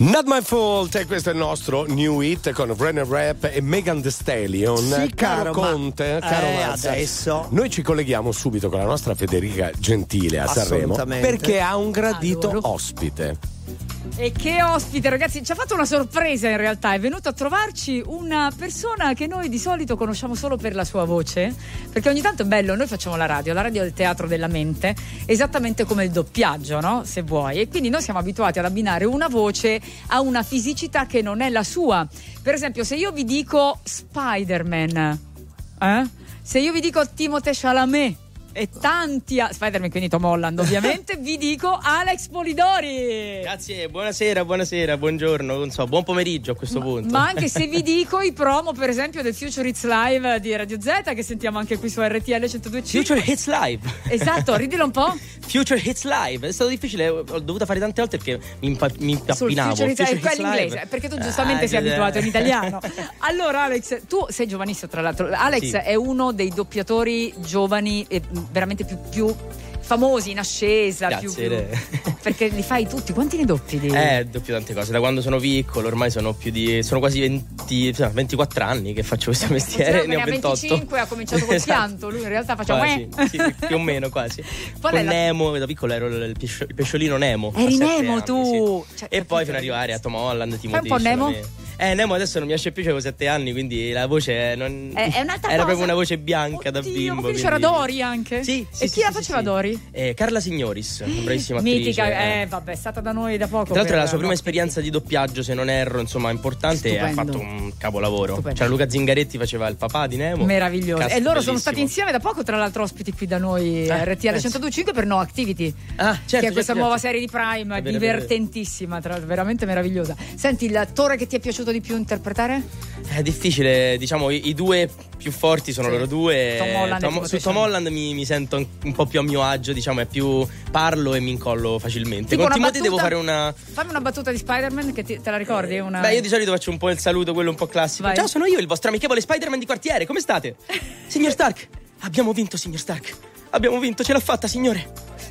Not My Fault, e questo è il nostro new hit con Brenner Rap e Megan Thee Stallion. Sì, caro, caro Conte, ma... caro eh, adesso noi ci colleghiamo subito con la nostra Federica Gentile a Sanremo, perché ha un gradito Adoro. ospite. E che ospite, ragazzi, ci ha fatto una sorpresa in realtà. È venuto a trovarci una persona che noi di solito conosciamo solo per la sua voce, perché ogni tanto è bello, noi facciamo la radio, la radio è il teatro della mente, esattamente come il doppiaggio, no? Se vuoi. E quindi noi siamo abituati ad abbinare una voce a una fisicità che non è la sua. Per esempio, se io vi dico Spider-Man, eh? se io vi dico Timothée Chalamet e tanti a... Spider-Man, quindi Tom Holland ovviamente, vi dico Alex Polidori. Grazie, buonasera, buonasera, buongiorno, non so, buon pomeriggio a questo ma, punto. Ma anche se vi dico i promo, per esempio, del Future Hits Live di Radio Z, che sentiamo anche qui su R T L centodue cinque. Future Hits Live. Esatto, ridilo un po'. Future Hits Live, è stato difficile, ho dovuto fare tante volte perché mi impappinavo. Future Hits, Future Hits Live, inglese, perché tu giustamente ah, sei abituato in italiano. Allora Alex, tu sei giovanissimo tra l'altro. Alex sì. è uno dei doppiatori giovani e veramente più, più famosi, in ascesa. Grazie, più, più, perché li fai tutti. Quanti ne doppi? Di... Eh, doppio tante cose. Da quando sono piccolo, ormai sono più di. Sono quasi venti, cioè, ventiquattro anni che faccio questo mestiere. Ne ho ventotto. venticinque ha cominciato col esatto. pianto. Lui in realtà faceva eh. sì, più o meno quasi. Qual Con è la... Nemo, da piccolo ero il, pesci, il pesciolino Nemo. Eri Nemo anni, tu. Sì. Cioè, e poi fino ad arrivare a Tom Holland, Timothée. Fai un po' Nemo? Me. Eh, Nemo adesso non mi piace più, avevo sette anni, quindi la voce non... è, è un'altra era cosa. Proprio una voce bianca. Oddio, da bimbo. Quindi, quindi c'era Dory anche? Sì, sì. E chi sì, la faceva sì, Dory? Eh, Carla Signoris, una bravissima attrice. Mitica, eh, vabbè, è stata da noi da poco. Tra l'altro era la sua prima esperienza di doppiaggio, se non erro, insomma, importante. E ha fatto un capolavoro. Stupendo. Cioè, Luca Zingaretti faceva il papà di Nemo. Meraviglioso. Cazzo, e loro bellissimo. Sono stati insieme da poco, tra l'altro, ospiti qui da noi, eh, R T L centodue cinque per No Activity. Ah, certo. Che è certo, questa certo. nuova serie di Prime, è divertentissima, tra, veramente meravigliosa. Senti, l'attore che ti è piaciuto di più interpretare? È difficile, diciamo, i, i due più forti sono sì. loro due. Tom Holland Tom, su Tom Holland mi, mi sento un, un po' più a mio agio, diciamo, è più parlo e mi incollo facilmente. Tipo con Timothée devo fare una fammi una battuta di Spider-Man che ti, te la ricordi? Una... Beh, io di solito faccio un po' il saluto, quello un po' classico. Vai. Ciao, sono io, il vostro amichevole Spider-Man di quartiere, come state? Signor Stark, abbiamo vinto, signor Stark, abbiamo vinto, ce l'ho fatta, signore.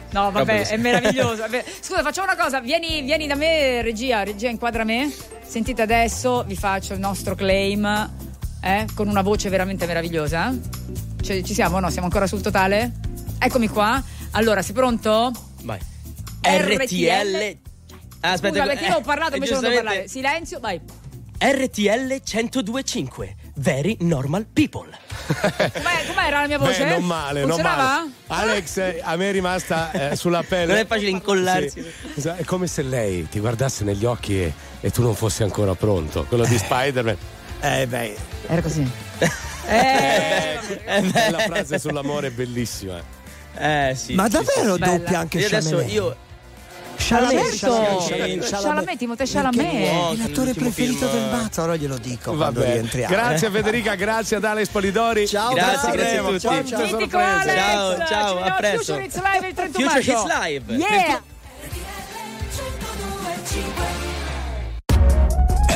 No, vabbè, è meraviglioso. Scusa, facciamo una cosa, vieni, vieni da me, regia, regia, inquadra me. Sentite, adesso vi faccio il nostro claim, eh, con una voce veramente meravigliosa. Cioè, ci siamo, no? Siamo ancora sul totale? Eccomi qua. Allora, sei pronto? Vai. R T L. Aspetta, perché io ho parlato, invece non devo parlare. Silenzio, vai. R T L centodue cinque. Very normal people. Com'è, com'era la mia voce? Beh, non male, funzionava? Non male. Alex, eh, a me è rimasta eh, sulla pelle. Non è facile incollarsi. Sì. È come se lei ti guardasse negli occhi e, e tu non fossi ancora pronto. Quello di Spider-Man. Eh beh. Era così. Eh, eh, beh. La frase sull'amore è bellissima. Eh sì. Ma davvero sì, doppia bella. Anche Chalamet? Adesso io... Chalamet, Chalamet, Chalamet, Timothée Chalamet, l'attore preferito film... del Bazzo, ora glielo dico. Vabbè. Grazie Federica, grazie ad Alex Polidori. Ciao, grazie, grazie a tutti. Ciao, ciao, mitico Alex. Ciao, ciao, a presto. Future Hits Live il trentuno maggio. Future Hits Live. Yeah.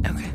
Okay.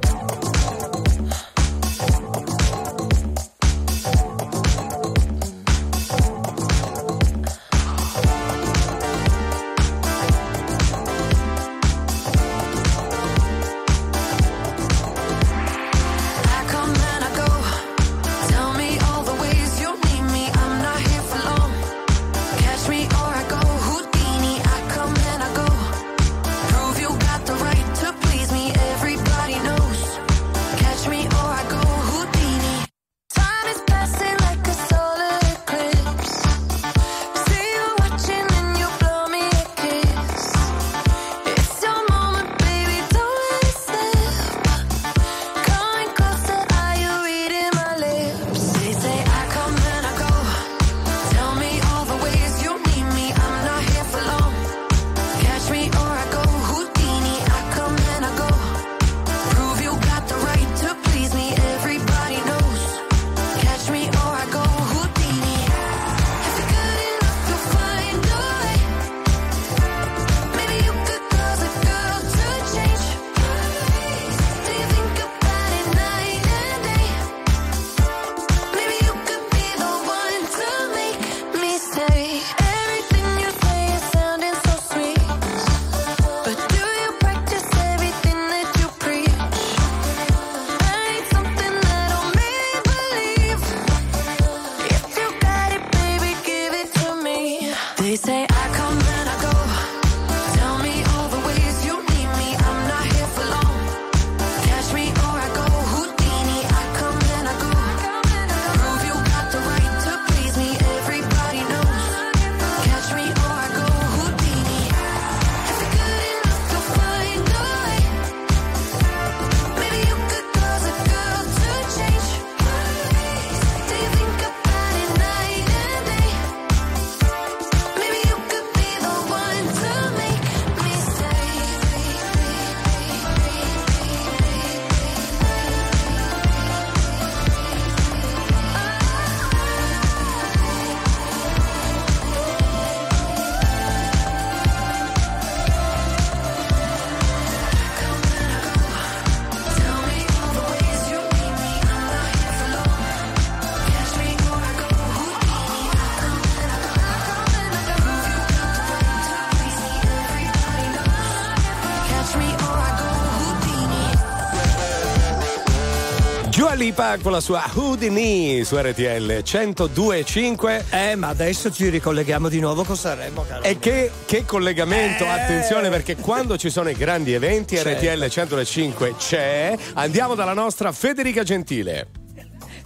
Lipa con la sua Houdini su R T L centodue e cinque. Eh, ma adesso ci ricolleghiamo di nuovo con Sanremo, caro. E che, che collegamento, eh. attenzione, perché quando ci sono i grandi eventi, c'è. R T L centodue e cinque c'è. Andiamo dalla nostra Federica Gentile.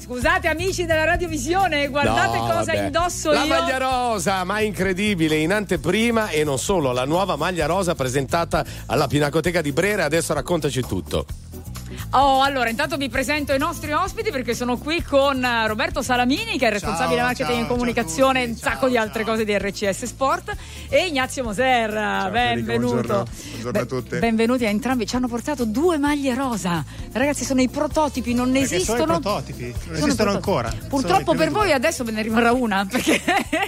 Scusate amici della radiovisione, guardate no, cosa vabbè. indosso la io. La maglia rosa, ma incredibile, in anteprima e non solo, la nuova maglia rosa presentata alla Pinacoteca di Brera. Adesso raccontaci tutto. Oh, allora intanto vi presento i nostri ospiti, perché sono qui con Roberto Salamini, che è responsabile ciao, marketing ciao, e comunicazione e un ciao, sacco di ciao. altre cose di R C S Sport, e Ignazio Moser, ciao, benvenuto. Buongiorno, buongiorno a tutti. Benvenuti a entrambi, ci hanno portato due maglie rosa. Ragazzi, sono i prototipi, non perché esistono. Sono i prototipi, non sono esistono prototipi. ancora. Purtroppo per voi adesso ve ne rimarrà una, perché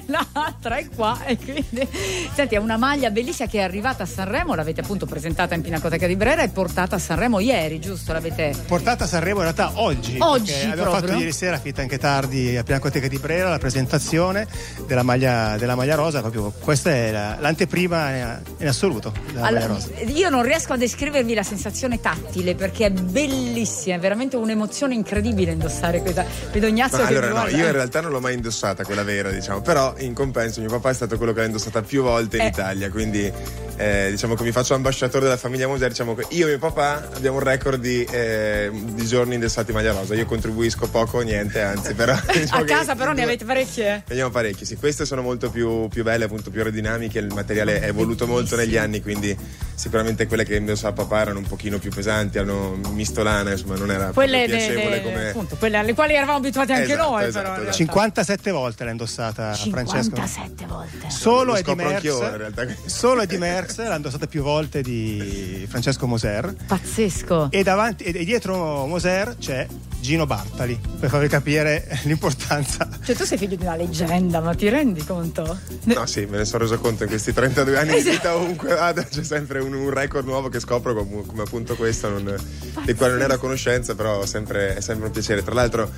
l'altra è qua e quindi senti, è una maglia bellissima che è arrivata a Sanremo, l'avete appunto presentata in Pinacoteca di Brera e portata a Sanremo ieri, giusto? L'avete portata a Sanremo in realtà oggi, oggi abbiamo proprio. fatto ieri sera, finita anche tardi a Pinacoteca di Brera, la presentazione della maglia, della maglia rosa. Proprio questa è la, l'anteprima in assoluto della allora, maglia rosa. Io non riesco a descrivervi la sensazione tattile, perché è bellissima, è veramente un'emozione incredibile indossare questa. Vedo Ignazio che allora, no, io in realtà non l'ho mai indossata quella vera, diciamo, però in compenso mio papà è stato quello che l'ha indossata più volte in eh. Italia, quindi eh, diciamo che mi faccio ambasciatore della famiglia Moser. Diciamo che io e mio papà abbiamo un record di Eh, di giorni indossati maglia rosa. Io contribuisco poco o niente, anzi, però diciamo a casa però ne avete parecchie. Ne abbiamo parecchie, sì, queste sono molto più, più belle, appunto più aerodinamiche, il materiale è evoluto molto negli anni, quindi sicuramente quelle che indossava papà erano un pochino più pesanti, erano mistolane, insomma non era quelle piacevole de, de, come appunto, quelle alle quali eravamo abituati anche esatto, noi esatto, però, esatto. cinquantasette volte l'ha indossata Francesco. cinquantasette volte solo Eddie Merckx, solo Eddie Merckx l'ha indossata più volte di Francesco Moser, pazzesco. E davanti e dietro Moser c'è Gino Bartali, per farvi capire l'importanza. Cioè tu sei figlio di una leggenda, ma ti rendi conto? No, sì, me ne sono reso conto in questi trentadue anni esatto. di vita, ovunque vado c'è sempre un, un record nuovo che scopro, come, come appunto questo, non, di quale non era a conoscenza, però sempre, è sempre un piacere. Tra l'altro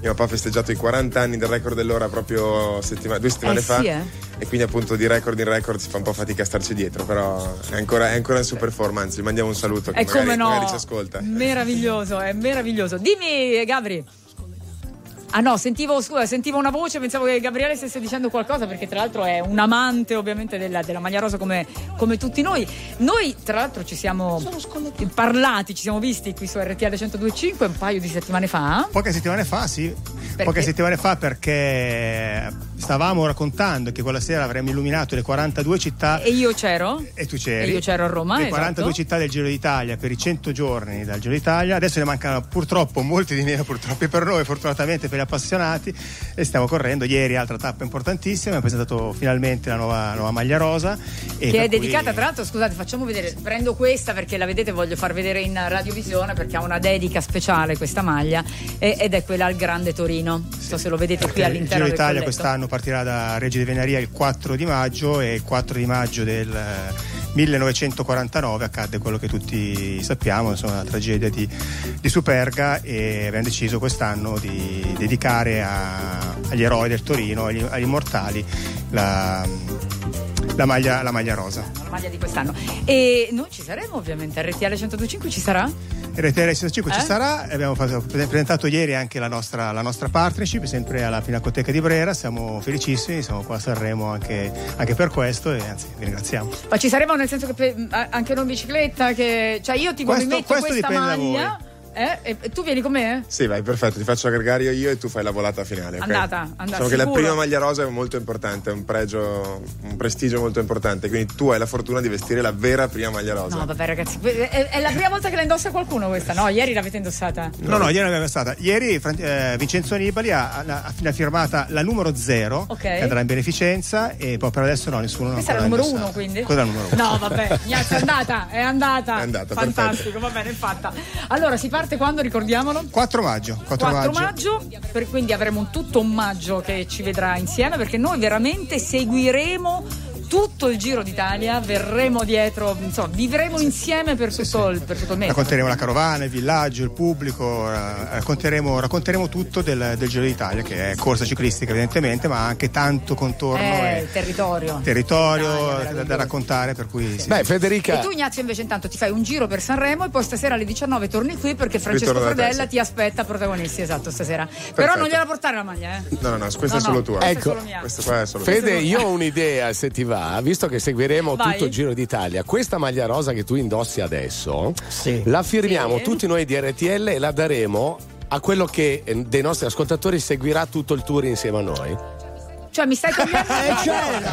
mio papà ha festeggiato i quaranta anni del record dell'ora proprio settima, due settimane eh, fa sì, eh. e quindi appunto di record in record si fa un po' fatica a starci dietro, però è ancora, è ancora in super forma, anzi mandiamo un saluto che magari, no. magari ci ascolta. Meraviglioso, è meraviglioso. Dimmi Gabri. Ah no, sentivo, scusa, sentivo una voce, pensavo che Gabriele stesse dicendo qualcosa, perché tra l'altro è un amante ovviamente della, della maglia rosa come, come tutti noi. Noi tra l'altro ci siamo parlati, ci siamo visti qui su R T L centodue e cinque un paio di settimane fa. Poche settimane fa, sì. Perché? Poche settimane fa, perché stavamo raccontando che quella sera avremmo illuminato le quarantadue città. E io c'ero. E tu c'eri. E io c'ero a Roma. Le esatto. quarantadue città del Giro d'Italia per i cento giorni dal Giro d'Italia. Adesso ne mancano purtroppo molti di meno, purtroppo e per noi, fortunatamente per appassionati, e stiamo correndo. Ieri altra tappa importantissima, abbiamo presentato finalmente la nuova, nuova maglia rosa e che è cui... dedicata, tra l'altro scusate facciamo vedere, prendo questa perché la vedete, voglio far vedere in radiovisione perché ha una dedica speciale questa maglia, e, ed è quella al Grande Torino, sì. so se lo vedete perché qui all'interno del Giro d'Italia quest'anno partirà da Reggio di Venaria il quattro di maggio, e il quattro di maggio del millenovecentoquarantanove accadde quello che tutti sappiamo, insomma la tragedia di, di Superga, e abbiamo deciso quest'anno di dedicare a, agli eroi del Torino, agli, agli immortali, la, la, maglia, la maglia rosa. La maglia di quest'anno. E noi ci saremo ovviamente, R T L centodue e cinque ci sarà? R T L centodue e cinque eh? ci sarà, abbiamo fatto, presentato ieri anche la nostra, la nostra partnership, sempre alla Pinacoteca di Brera, siamo felicissimi, siamo qua a Sanremo anche, anche per questo, e anzi vi ringraziamo. Ma ci saremo nel senso che anche noi in bicicletta, che, cioè io ti questo, mi metto questo questa maglia... Eh? E tu vieni con me? Sì, vai, perfetto, ti faccio a gregario io e tu fai la volata finale. Andata, okay? andata. Diciamo che la prima maglia rosa è molto importante, è un pregio, un prestigio molto importante, quindi tu hai la fortuna di vestire la vera prima maglia rosa. No, vabbè ragazzi, è, è la prima volta che la indossa qualcuno questa, no? Ieri l'avete indossata? No, no, no ieri l'abbiamo indossata. Ieri eh, Vincenzo Nibali ha, ha, ha firmata la numero zero, okay. che andrà in beneficenza, e poi per adesso no, nessuno. Questa è la numero indossata. uno, quindi? Questa è la numero uno. No, vabbè, niente, è andata, è andata. È andata, fantastico, perfetto. Va bene, è fatta. Allora, si parte quando, ricordiamolo? quattro maggio, quattro, quattro maggio. maggio per, quindi avremo tutto un maggio che ci vedrà insieme, perché noi veramente seguiremo tutto il Giro d'Italia, verremo dietro, insomma, vivremo insieme per tutto, sì, sì. Il, per tutto il mese. Racconteremo la carovana, il villaggio, il pubblico, racconteremo, racconteremo tutto del, del Giro d'Italia, che è corsa ciclistica evidentemente, ma anche tanto contorno eh, e territorio, territorio Italia, da, da raccontare, per cui sì. Beh, Federica, e tu Ignazio invece intanto ti fai un giro per Sanremo e poi stasera alle diciannove torni qui, perché Francesco Fradella ti aspetta, protagonisti, esatto, stasera. Perfetto. Però non gliela portare la maglia, eh? No, no, no, questa no, è solo no, tua. Ecco, questa qua è solo Fede, tua. Io ho un'idea, se ti va, visto che seguiremo Vai. tutto il Giro d'Italia, questa maglia rosa che tu indossi adesso, sì. la firmiamo sì. tutti noi di R T L e la daremo a quello che dei nostri ascoltatori seguirà tutto il tour insieme a noi. Cioè, mi stai cambiando? Eh, certo.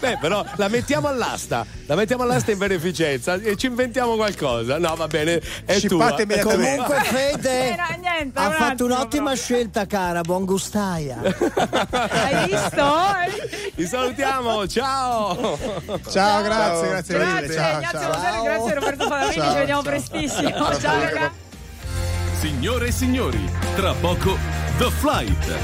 Beh, però la mettiamo all'asta, la mettiamo all'asta in beneficenza e ci inventiamo qualcosa. No, va bene, è tua. Comunque Fede era, niente, ha un fatto attimo, un'ottima però. scelta, cara, buon gustaia. Hai visto? Vi salutiamo, ciao. Ciao, ciao. grazie, grazie. Grazie, ciao, grazie, ciao. Moser, grazie Roberto Salamini, ciao, ci vediamo ciao. prestissimo. Ciao, ciao ragazzi. Signore e signori, tra poco The Flight.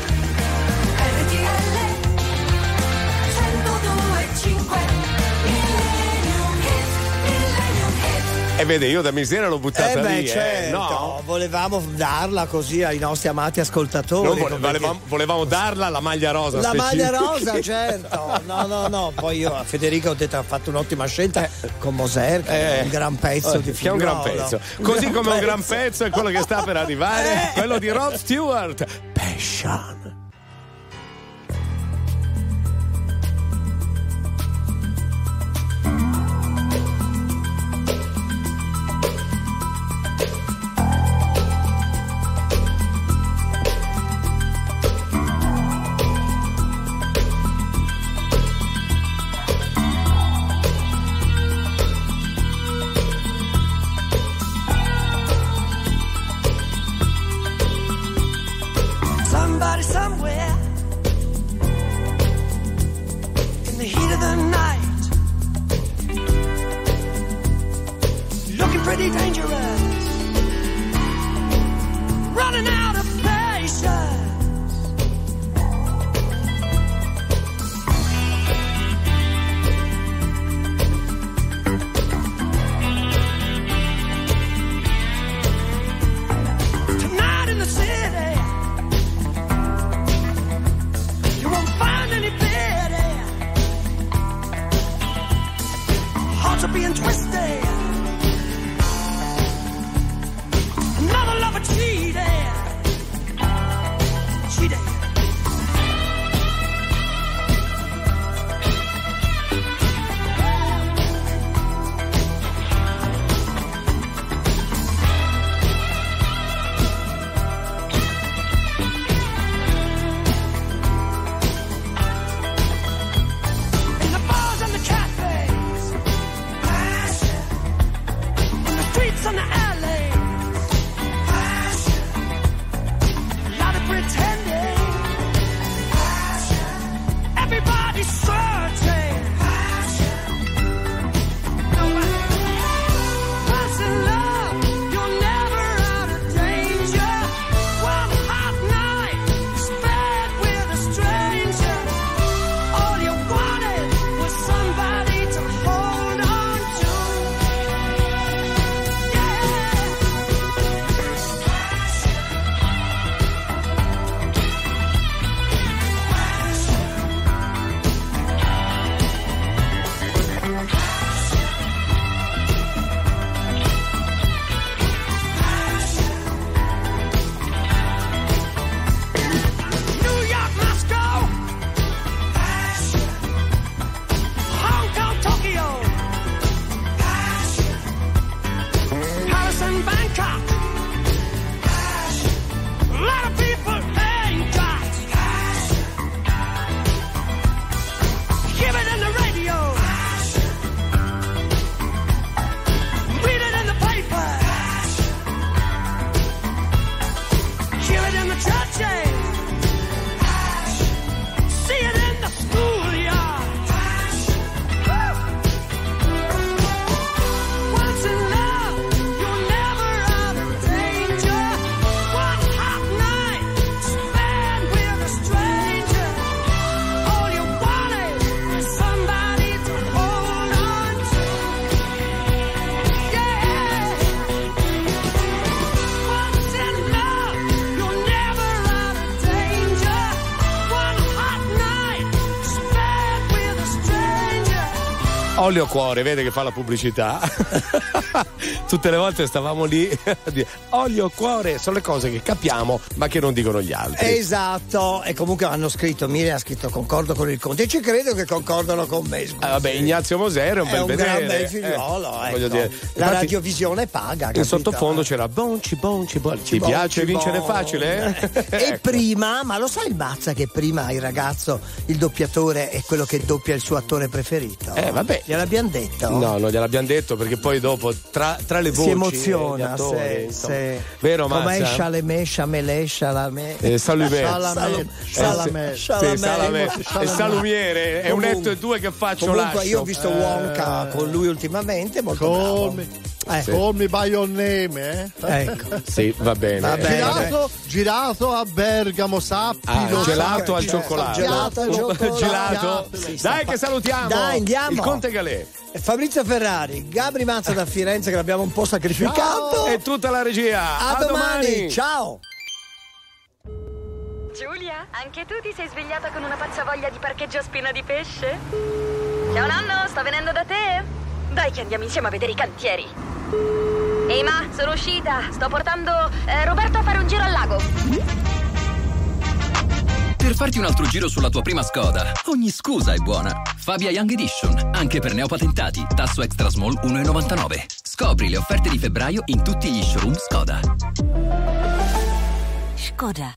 E vede, io da misera l'ho buttata eh beh, lì certo. eh. No, volevamo darla così ai nostri amati ascoltatori, no, volevamo, perché... volevamo darla la maglia rosa, la specifica. Maglia rosa, certo. No, no, no, poi io a Federica ho detto ha fatto un'ottima scelta con Moser, che eh, è un gran pezzo eh, di film, che è un gran pezzo, così come un gran pezzo è quello che sta per arrivare, eh. quello di Rob Stewart, Passion. On the alley, passion. Olio Cuore, vede che fa la pubblicità. Tutte le volte stavamo lì a dire Olio Cuore, sono le cose che capiamo ma che non dicono gli altri. Esatto, e comunque hanno scritto, Miriam ha scritto concordo con il Conte, e ci credo che concordano con me. Ah, vabbè, Ignazio Moser è un è bel un vedere. Gran bel figliolo, eh, ecco. Dire. La infatti, radiovisione paga. In sottofondo c'era bonci, bonci, bonci. Ci piace bonci, vincere bon. Facile? Eh? E ecco. Prima, ma lo sai il Bazza che prima il ragazzo, il doppiatore è quello che doppia il suo attore preferito? Eh vabbè. Gliel'abbiamo detto? No, non gliel'abbiamo detto perché poi dopo tra, tra le voci si emoziona, attori, sì, sì. Vero Mazza? Come Chalamet, Chalamet, Chalamet. Eh, Chalamet. Chalamet. Chalamet. E salumiere, è un etto e due che faccio l'accio. Io ho visto Wonka con lui ultimamente, molto bravo. Eh. Sì. Call me by your name, eh? Ecco. Sì, va bene. Va bene. Girato, girato a Bergamo, sappilo. Ah, gelato al cioccolato. Gelato al cioccolato. Gelato. Sì, dai che salutiamo. Dai, andiamo. Il Conte Galè. Fabrizio Ferrari, Gabri Mazza da Firenze che l'abbiamo un po' sacrificato. Ciao. E tutta la regia. A, a domani. domani. Ciao. Giulia, anche tu ti sei svegliata con una pazza voglia di parcheggio a spina di pesce? Ciao nonno, sto venendo da te. Dai che andiamo insieme a vedere i cantieri. Ehi ma, sono uscita. Sto portando eh, Roberto a fare un giro al lago. Per farti un altro giro sulla tua prima Skoda, ogni scusa è buona. Fabia Young Edition, anche per neopatentati. Tasso extra small uno virgola novantanove. Scopri le offerte di febbraio in tutti gli showroom Skoda. Skoda.